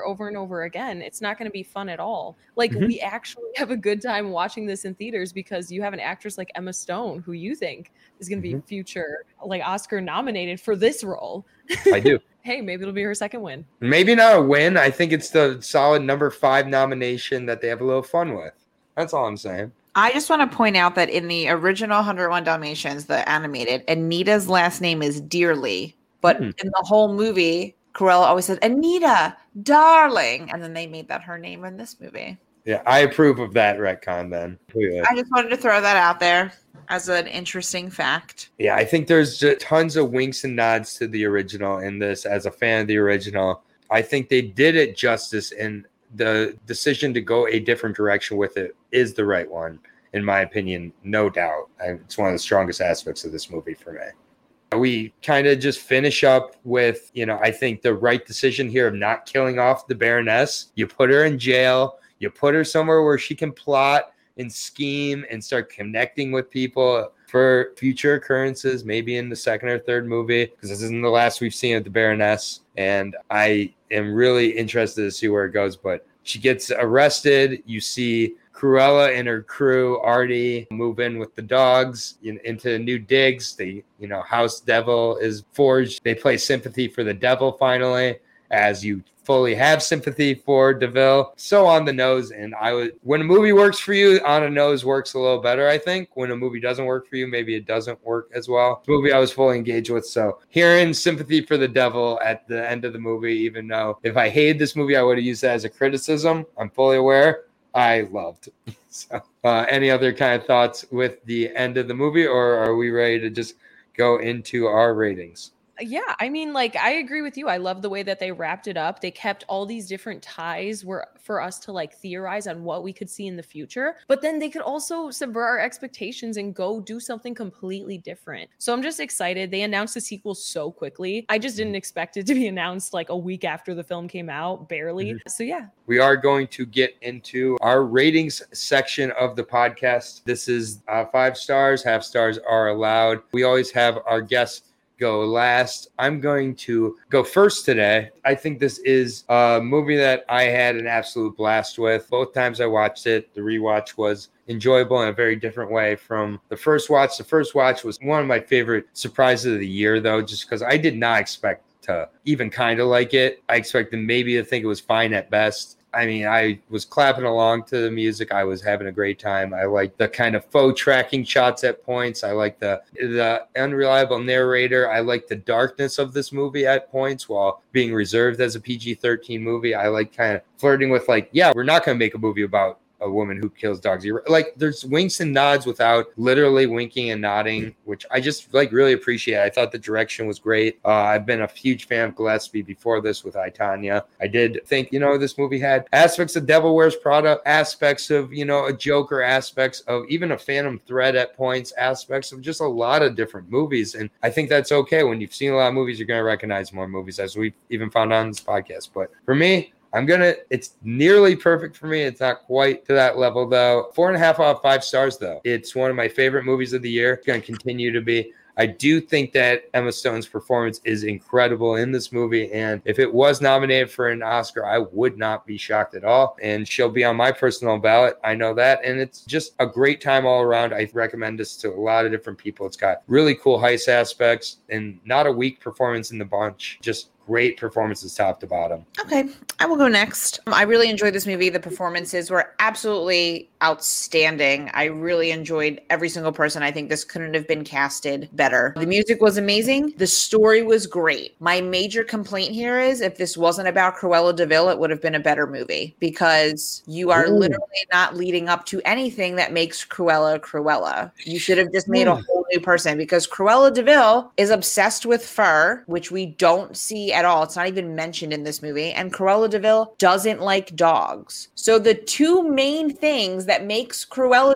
over and over again, it's not going to be fun at all. Like we actually have a good time watching this in theaters because you have an actress like Emma Stone, who you think is going to be future, like Oscar nominated for this role. I do. Hey, maybe it'll be her second win. Maybe not a win. I think it's the solid number 5 nomination that they have a little fun with. That's all I'm saying. I just want to point out that in the original 101 Dalmatians, the animated, Anita's last name is Dearly, but in the whole movie, Cruella always said, Anita Darling, and then they made that her name in this movie. Yeah, I approve of that retcon then. Completely. I just wanted to throw that out there as an interesting fact. Yeah, I think there's just tons of winks and nods to the original in this. As a fan of the original, I think they did it justice, and the decision to go a different direction with it is the right one, in my opinion, no doubt. It's one of the strongest aspects of this movie for me. We kind of just finish up with, you know, I think the right decision here of not killing off the Baroness. You put her in jail. You put her somewhere where she can plot and scheme and start connecting with people for future occurrences, maybe in the second or third movie, because this isn't the last we've seen of the Baroness. And I am really interested to see where it goes. But she gets arrested. You see Cruella and her crew, Artie, move in with the dogs into new digs. The, you know, house devil is forged. They play sympathy for the devil finally, as you fully have sympathy for DeVille. So on the nose. And I would, when a movie works for you, on a nose works a little better, I think. When a movie doesn't work for you, maybe it doesn't work as well. The movie I was fully engaged with. So hearing sympathy for the devil at the end of the movie, even though if I hated this movie, I would have used that as a criticism. I'm fully aware. I loved. So any other kind of thoughts with the end of the movie, or are we ready to just go into our ratings? Yeah, I mean, like, I agree with you. I love the way that they wrapped it up. They kept all these different ties were for us to, like, theorize on what we could see in the future. But then they could also subvert our expectations and go do something completely different. So I'm just excited. They announced the sequel so quickly. I just didn't expect it to be announced, like, a week after the film came out, barely. Mm-hmm. So, yeah. We are going to get into our ratings section of the podcast. This is 5 stars. Half stars are allowed. We always have our guests go last. I'm going to go first today. I think this is a movie that I had an absolute blast with. Both times I watched it, the rewatch was enjoyable in a very different way from the first watch. The first watch was one of my favorite surprises of the year, though, just because I did not expect to even kind of like it. I expected maybe to think it was fine at best. I mean, I was clapping along to the music. I was having a great time. I liked the kind of faux tracking shots at points. I liked the unreliable narrator. I liked the darkness of this movie at points while being reserved as a PG-13 movie. I like kind of flirting with, like, yeah, we're not going to make a movie about a woman who kills dogs. Like, there's winks and nods without literally winking and nodding, which I just, like, really appreciate. I thought the direction was great. I've been a huge fan of Gillespie before this with I, Tonya. I did think, you know, this movie had aspects of Devil Wears Prada, aspects of, you know, a Joker, aspects of even a Phantom Thread at points, aspects of just a lot of different movies. And I think that's okay. When you've seen a lot of movies, you're going to recognize more movies, as we even found out on this podcast. But for me, it's nearly perfect for me. It's not quite to that level, though. 4.5 out of 5 stars, though. It's one of my favorite movies of the year. It's going to continue to be. I do think that Emma Stone's performance is incredible in this movie. And if it was nominated for an Oscar, I would not be shocked at all. And she'll be on my personal ballot. I know that. And it's just a great time all around. I recommend this to a lot of different people. It's got really cool heist aspects and not a weak performance in the bunch. Just great performances top to bottom. Okay, I will go next. I really enjoyed this movie. The performances were absolutely outstanding. I really enjoyed every single person. I think this couldn't have been casted better. The music was amazing. The story was great. My major complaint here is if this wasn't about Cruella DeVille, it would have been a better movie, because you are literally not leading up to anything that makes Cruella Cruella. You should have just made a whole new person, because Cruella DeVille is obsessed with fur, which we don't see at all. It's not even mentioned in this movie. And Cruella DeVille doesn't like dogs. So the two main things that makes Cruella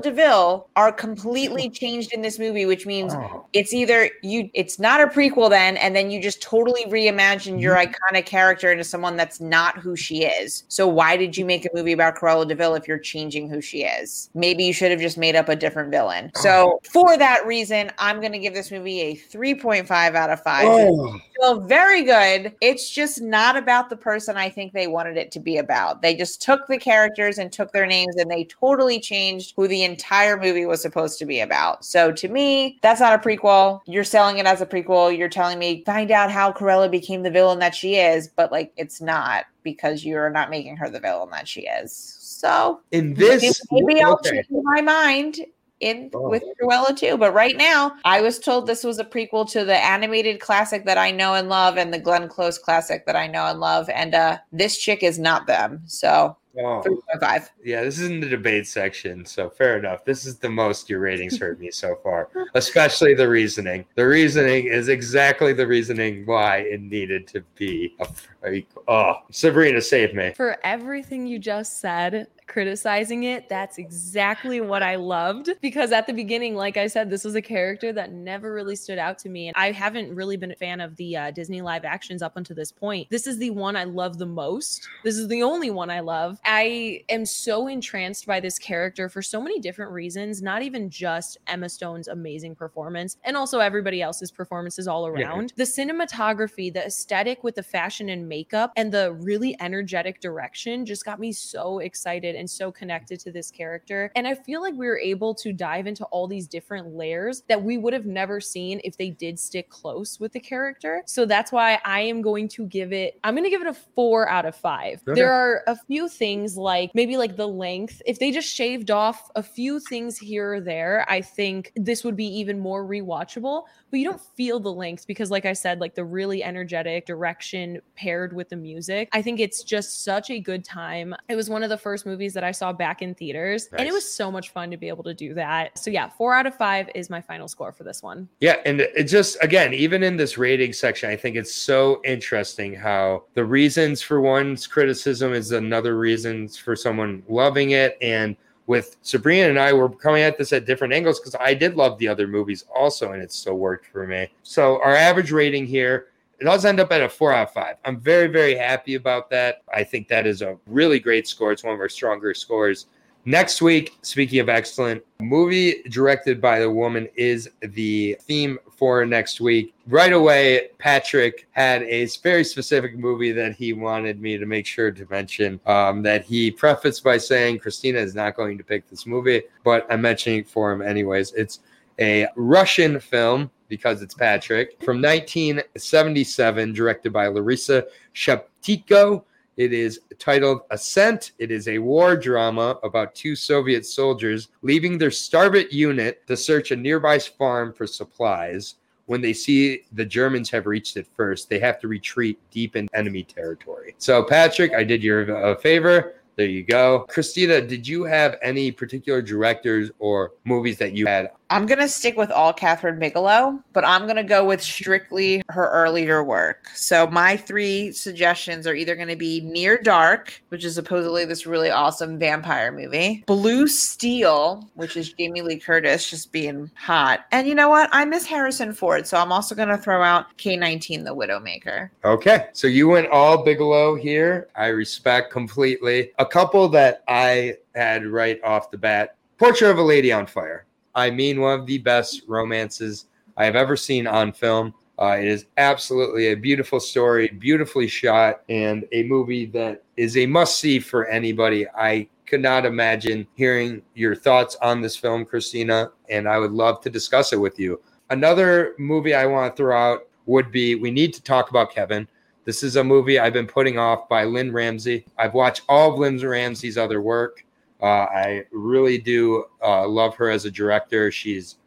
DeVille are completely changed in this movie, which means it's either it's not a prequel then, and then you just totally reimagine your iconic character into someone that's not who she is. So why did you make a movie about Cruella DeVille if you're changing who she is? Maybe you should have just made up a different villain. So for that reason, I'm going to give this movie a 3.5 out of 5. Oh. Well, very good. It's just not about the person I think they wanted it to be about. They just took the characters and took their names, and they totally changed who the entire movie was supposed to be about. So to me, that's not a prequel. You're selling it as a prequel. You're telling me find out how Cruella became the villain that she is, but, like, it's not, because you're not making her the villain that she is. So in this, maybe I'll change my mind with Cruella too. But right now, I was told this was a prequel to the animated classic that I know and love, and the Glenn Close classic that I know and love. And this chick is not them. So 3.5. Yeah, this is in the debate section, so fair enough. This is the most your ratings hurt me so far, especially the reasoning. The reasoning is exactly the reasoning why it needed to be a freak. Oh, Sabrina, save me. For everything you just said, criticizing it, that's exactly what I loved, because at the beginning, like I said, this was a character that never really stood out to me, and I haven't really been a fan of the Disney live actions up until this point. This is the one I love the most. This is the only one I love. I am so entranced by this character for so many different reasons, not even just Emma Stone's amazing performance, and also everybody else's performances all around. Yeah. The cinematography, the aesthetic with the fashion and makeup, and the really energetic direction just got me so excited and so connected to this character. And I feel like we were able to dive into all these different layers that we would have never seen if they did stick close with the character. So that's why I am going to give it, I'm going to give it a 4 out of 5. Okay. There are a few things like maybe like the length. If they just shaved off a few things here or there, I think this would be even more rewatchable, but you don't feel the length because like I said, like the really energetic direction paired with the music. I think it's just such a good time. It was one of the first movies that I saw back in theaters. Nice. And it was so much fun to be able to do that. So yeah, 4 out of 5 is my final score for this one. Yeah. And it just, again, even in this rating section, I think it's so interesting how the reasons for one's criticism is another reasons for someone loving it. And with Sabrina and I, we're coming at this at different angles because I did love the other movies also, and it still worked for me. So our average rating here, it does end up at a 4 out of 5. I'm very, very happy about that. I think that is a really great score. It's one of our stronger scores. Next week, speaking of excellent, movie directed by the woman is the theme for next week. Right away, Patrick had a very specific movie that he wanted me to make sure to mention, that he prefaced by saying, Christina is not going to pick this movie, but I'm mentioning it for him anyways. It's a Russian film, because it's Patrick, from 1977, directed by Larisa Shepchenko. It is titled Ascent. It is a war drama about two Soviet soldiers leaving their starved unit to search a nearby farm for supplies. When they see the Germans have reached it first, they have to retreat deep in enemy territory. So, Patrick, I did you a favor. There you go. Christina, did you have any particular directors or movies that you had? I'm going to stick with all Catherine Bigelow, but I'm going to go with strictly her earlier work. So my 3 suggestions are either going to be Near Dark, which is supposedly this really awesome vampire movie, Blue Steel, which is Jamie Lee Curtis just being hot. And you know what? I miss Harrison Ford, so I'm also going to throw out K-19, The Widowmaker. Okay. So you went all Bigelow here. I respect completely. A couple that I had right off the bat, Portrait of a Lady on Fire. I mean, one of the best romances I have ever seen on film. It is absolutely a beautiful story, beautifully shot, and a movie that is a must-see for anybody. I could not imagine hearing your thoughts on this film, Christina, and I would love to discuss it with you. Another movie I want to throw out would be, we need to talk about Kevin. This is a movie I've been putting off by Lynne Ramsay. I've watched all of Lynne Ramsay's other work. I really do love her as a director. She's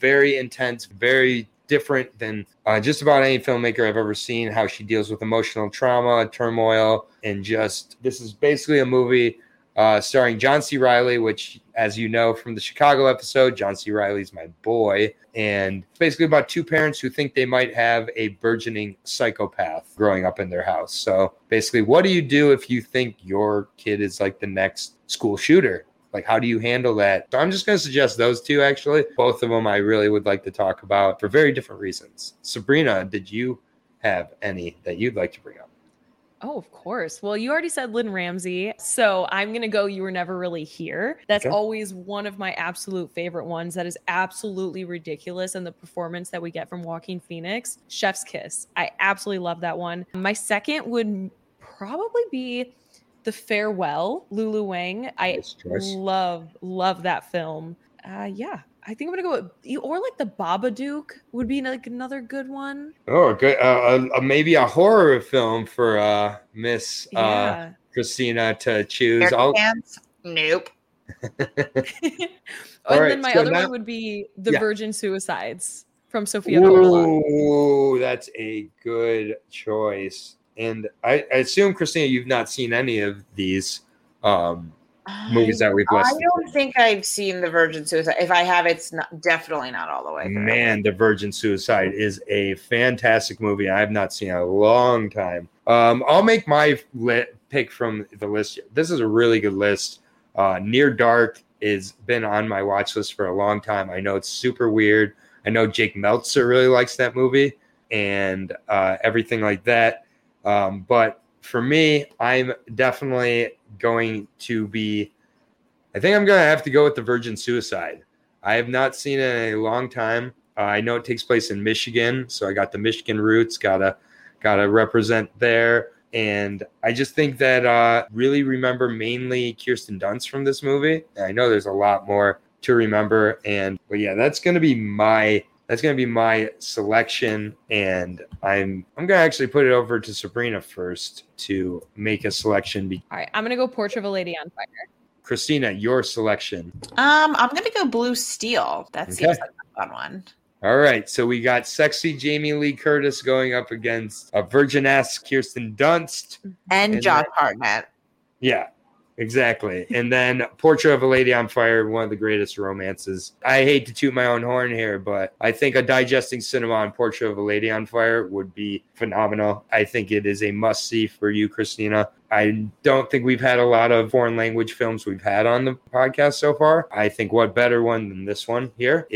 very intense, very different than just about any filmmaker I've ever seen, how she deals with emotional trauma, turmoil, and just this is basically a movie starring John C. Reilly, which, as you know from the Chicago episode, John C. Reilly's my boy. And it's basically about two parents who think they might have a burgeoning psychopath growing up in their house. So basically, what do you do if you think your kid is like the next school shooter? Like, how do you handle that? So I'm just going to suggest those two, actually. Both of them I really would like to talk about for very different reasons. Sabrina, did you have any that you'd like to bring up? Oh, of course. Well, you already said Lynne Ramsay, so I'm going to go You Were Never Really Here. That's always one of my absolute favorite ones. That is absolutely ridiculous. And the performance that we get from Joaquin Phoenix, chef's kiss. I absolutely love that one. My second would probably be The Farewell, Lulu Wang. I love that film. Yeah. I think I'm going to go, or like The Babadook would be like another good one. Oh, good. Maybe a horror film for Miss Christina to choose. Nope. And then my other one would be The Virgin Suicides from Sofia Coppola. Oh, that's a good choice. And I assume, Christina, you've not seen any of these movies that we've listed. I don't think I've seen The Virgin Suicide. If I have, it's not, definitely not all the way through. Man, The Virgin Suicide is a fantastic movie I've not seen in a long time. I'll make my pick from the list. This is a really good list. Near Dark has been on my watch list for a long time. I know it's super weird. I know Jake Meltzer really likes that movie and everything like that. But for me, I'm definitely going to be – I think I'm going to have to go with The Virgin Suicide. I have not seen it in a long time. I know it takes place in Michigan, so I got the Michigan roots, gotta represent there. And I just think that really remember mainly Kirsten Dunst from this movie. I know there's a lot more to remember, but yeah, that's gonna be my selection. And I'm gonna actually put it over to Sabrina first to make a selection. All right, I'm gonna go Portrait of a Lady on Fire. Christina, your selection. I'm gonna go Blue Steel. That seems like a fun one. All right, so we got sexy Jamie Lee Curtis going up against a virgin-ass Kirsten Dunst. And Josh Hartnett. Yeah, exactly. And then Portrait of a Lady on Fire, one of the greatest romances. I hate to toot my own horn here, but I think a Digesting Cinema on Portrait of a Lady on Fire would be phenomenal. I think it is a must-see for you, Christina. I don't think we've had a lot of foreign language films we've had on the podcast so far. I think what better one than this one here?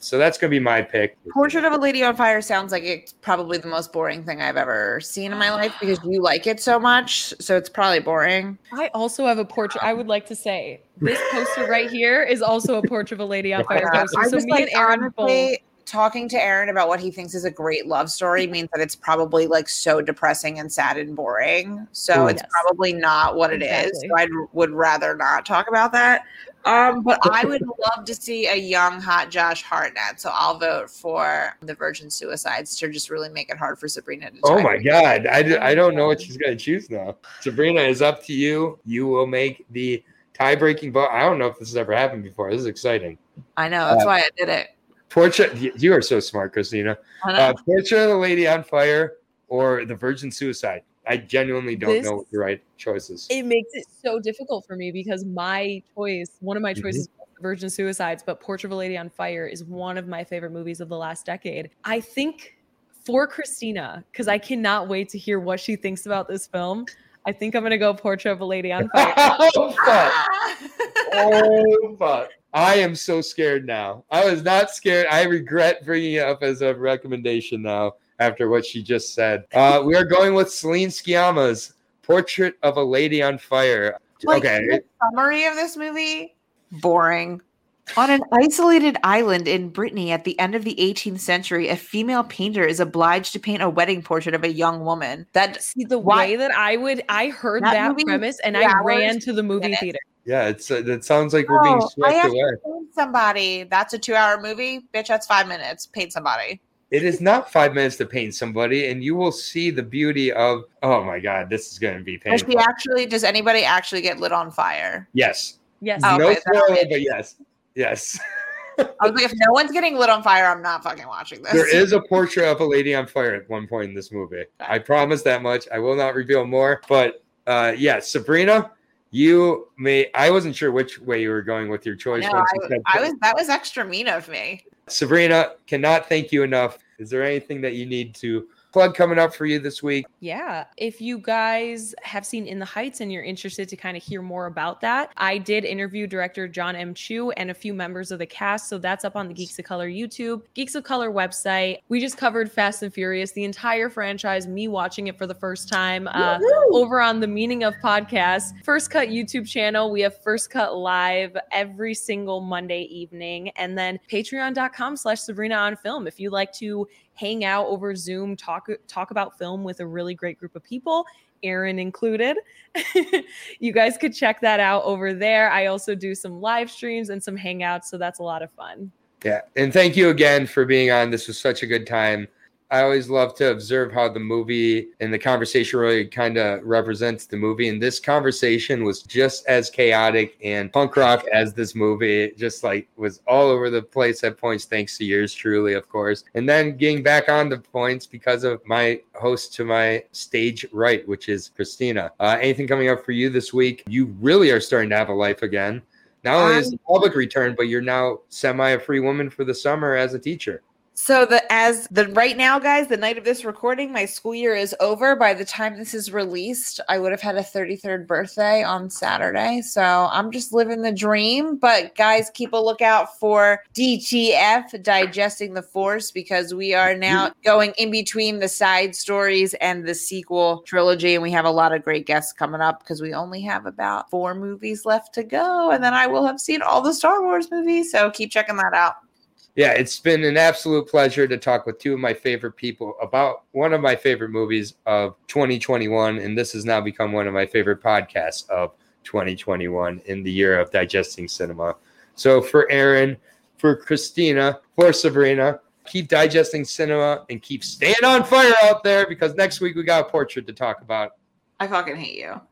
So that's going to be my pick. Portrait of a Lady on Fire sounds like it's probably the most boring thing I've ever seen in my life because you like it so much. So it's probably boring. I also have a portrait. I would like to say this poster right here is also a Portrait of a Lady on Fire poster. So me and Aaron both. Talking to Aaron about what he thinks is a great love story means that it's probably like so depressing and sad and boring. So it's probably not what it is. So I would rather not talk about that. But I would love to see a young, hot Josh Hartnett. So I'll vote for The Virgin Suicides to just really make it hard for Sabrina to try. Oh, my God. I don't know what she's going to choose now. Sabrina, it's up to you. You will make the tie-breaking vote. I don't know if this has ever happened before. This is exciting. I know. That's why I did it. Portrait, you are so smart, Christina. Portrait of the Lady on Fire or The Virgin Suicide. I genuinely don't know what the right choice is. It makes it so difficult for me because one of my choices was The Virgin Suicides, but Portrait of a Lady on Fire is one of my favorite movies of the last decade. I think for Christina, because I cannot wait to hear what she thinks about this film, I think I'm going to go Portrait of a Lady on Fire. Oh, fuck. I am so scared now. I was not scared. I regret bringing it up as a recommendation now after what she just said. We are going with Celine Sciamma's Portrait of a Lady on Fire. The summary of this movie? Boring. On an isolated island in Brittany at the end of the 18th century, a female painter is obliged to paint a wedding portrait of a young woman. I heard that premise and I ran to the movie theater. Yeah, it sounds like we're being swept away. Paint somebody. That's a 2-hour movie. Bitch, that's 5 minutes. Paint somebody. It is not 5 minutes to paint somebody, and you will see the beauty of, oh my God, this is going to be painful. Does anybody actually get lit on fire? Yes. Oh, no spoiler, but yes. Yes. I was like, if no one's getting lit on fire, I'm not fucking watching this. There is a Portrait of a Lady on Fire at one point in this movie. I promise that much. I will not reveal more, but Sabrina, I wasn't sure which way you were going with your choice. No, that was extra mean of me. Sabrina, cannot thank you enough. Is there anything that you need to plug coming up for you this week? Yeah. If you guys have seen In the Heights and you're interested to kind of hear more about that, I did interview director John M. Chu and a few members of the cast. So that's up on the Geeks of Color YouTube, Geeks of Color website. We just covered Fast and Furious, the entire franchise, me watching it for the first time over on the Meaning of Podcasts, First Cut YouTube channel. We have First Cut Live every single Monday evening. And then patreon.com/SabrinaOnFilm. If you like to hang out over Zoom, talk about film with a really great group of people, Aaron included. You guys could check that out over there. I also do some live streams and some hangouts, so that's a lot of fun. Yeah, and thank you again for being on. This was such a good time. I always love to observe how the movie and the conversation really kind of represents the movie. And this conversation was just as chaotic and punk rock as this movie. It just like was all over the place at points, thanks to yours truly, of course. And then getting back on the points because of my host to my stage right, which is Christina. Anything coming up for you this week? You really are starting to have a life again. Not only is the public return, but you're now semi-free woman for the summer as a teacher. So right now, guys, the night of this recording, my school year is over. By the time this is released, I would have had a 33rd birthday on Saturday. So I'm just living the dream. But guys, keep a lookout for DTF, Digesting the Force, because we are now going in between the side stories and the sequel trilogy. And we have a lot of great guests coming up because we only have about 4 movies left to go. And then I will have seen all the Star Wars movies. So keep checking that out. Yeah, it's been an absolute pleasure to talk with two of my favorite people about one of my favorite movies of 2021, and this has now become one of my favorite podcasts of 2021 in the year of Digesting Cinema. So for Aaron, for Christina, for Sabrina, keep digesting cinema and keep staying on fire out there because next week we got a portrait to talk about. I fucking hate you.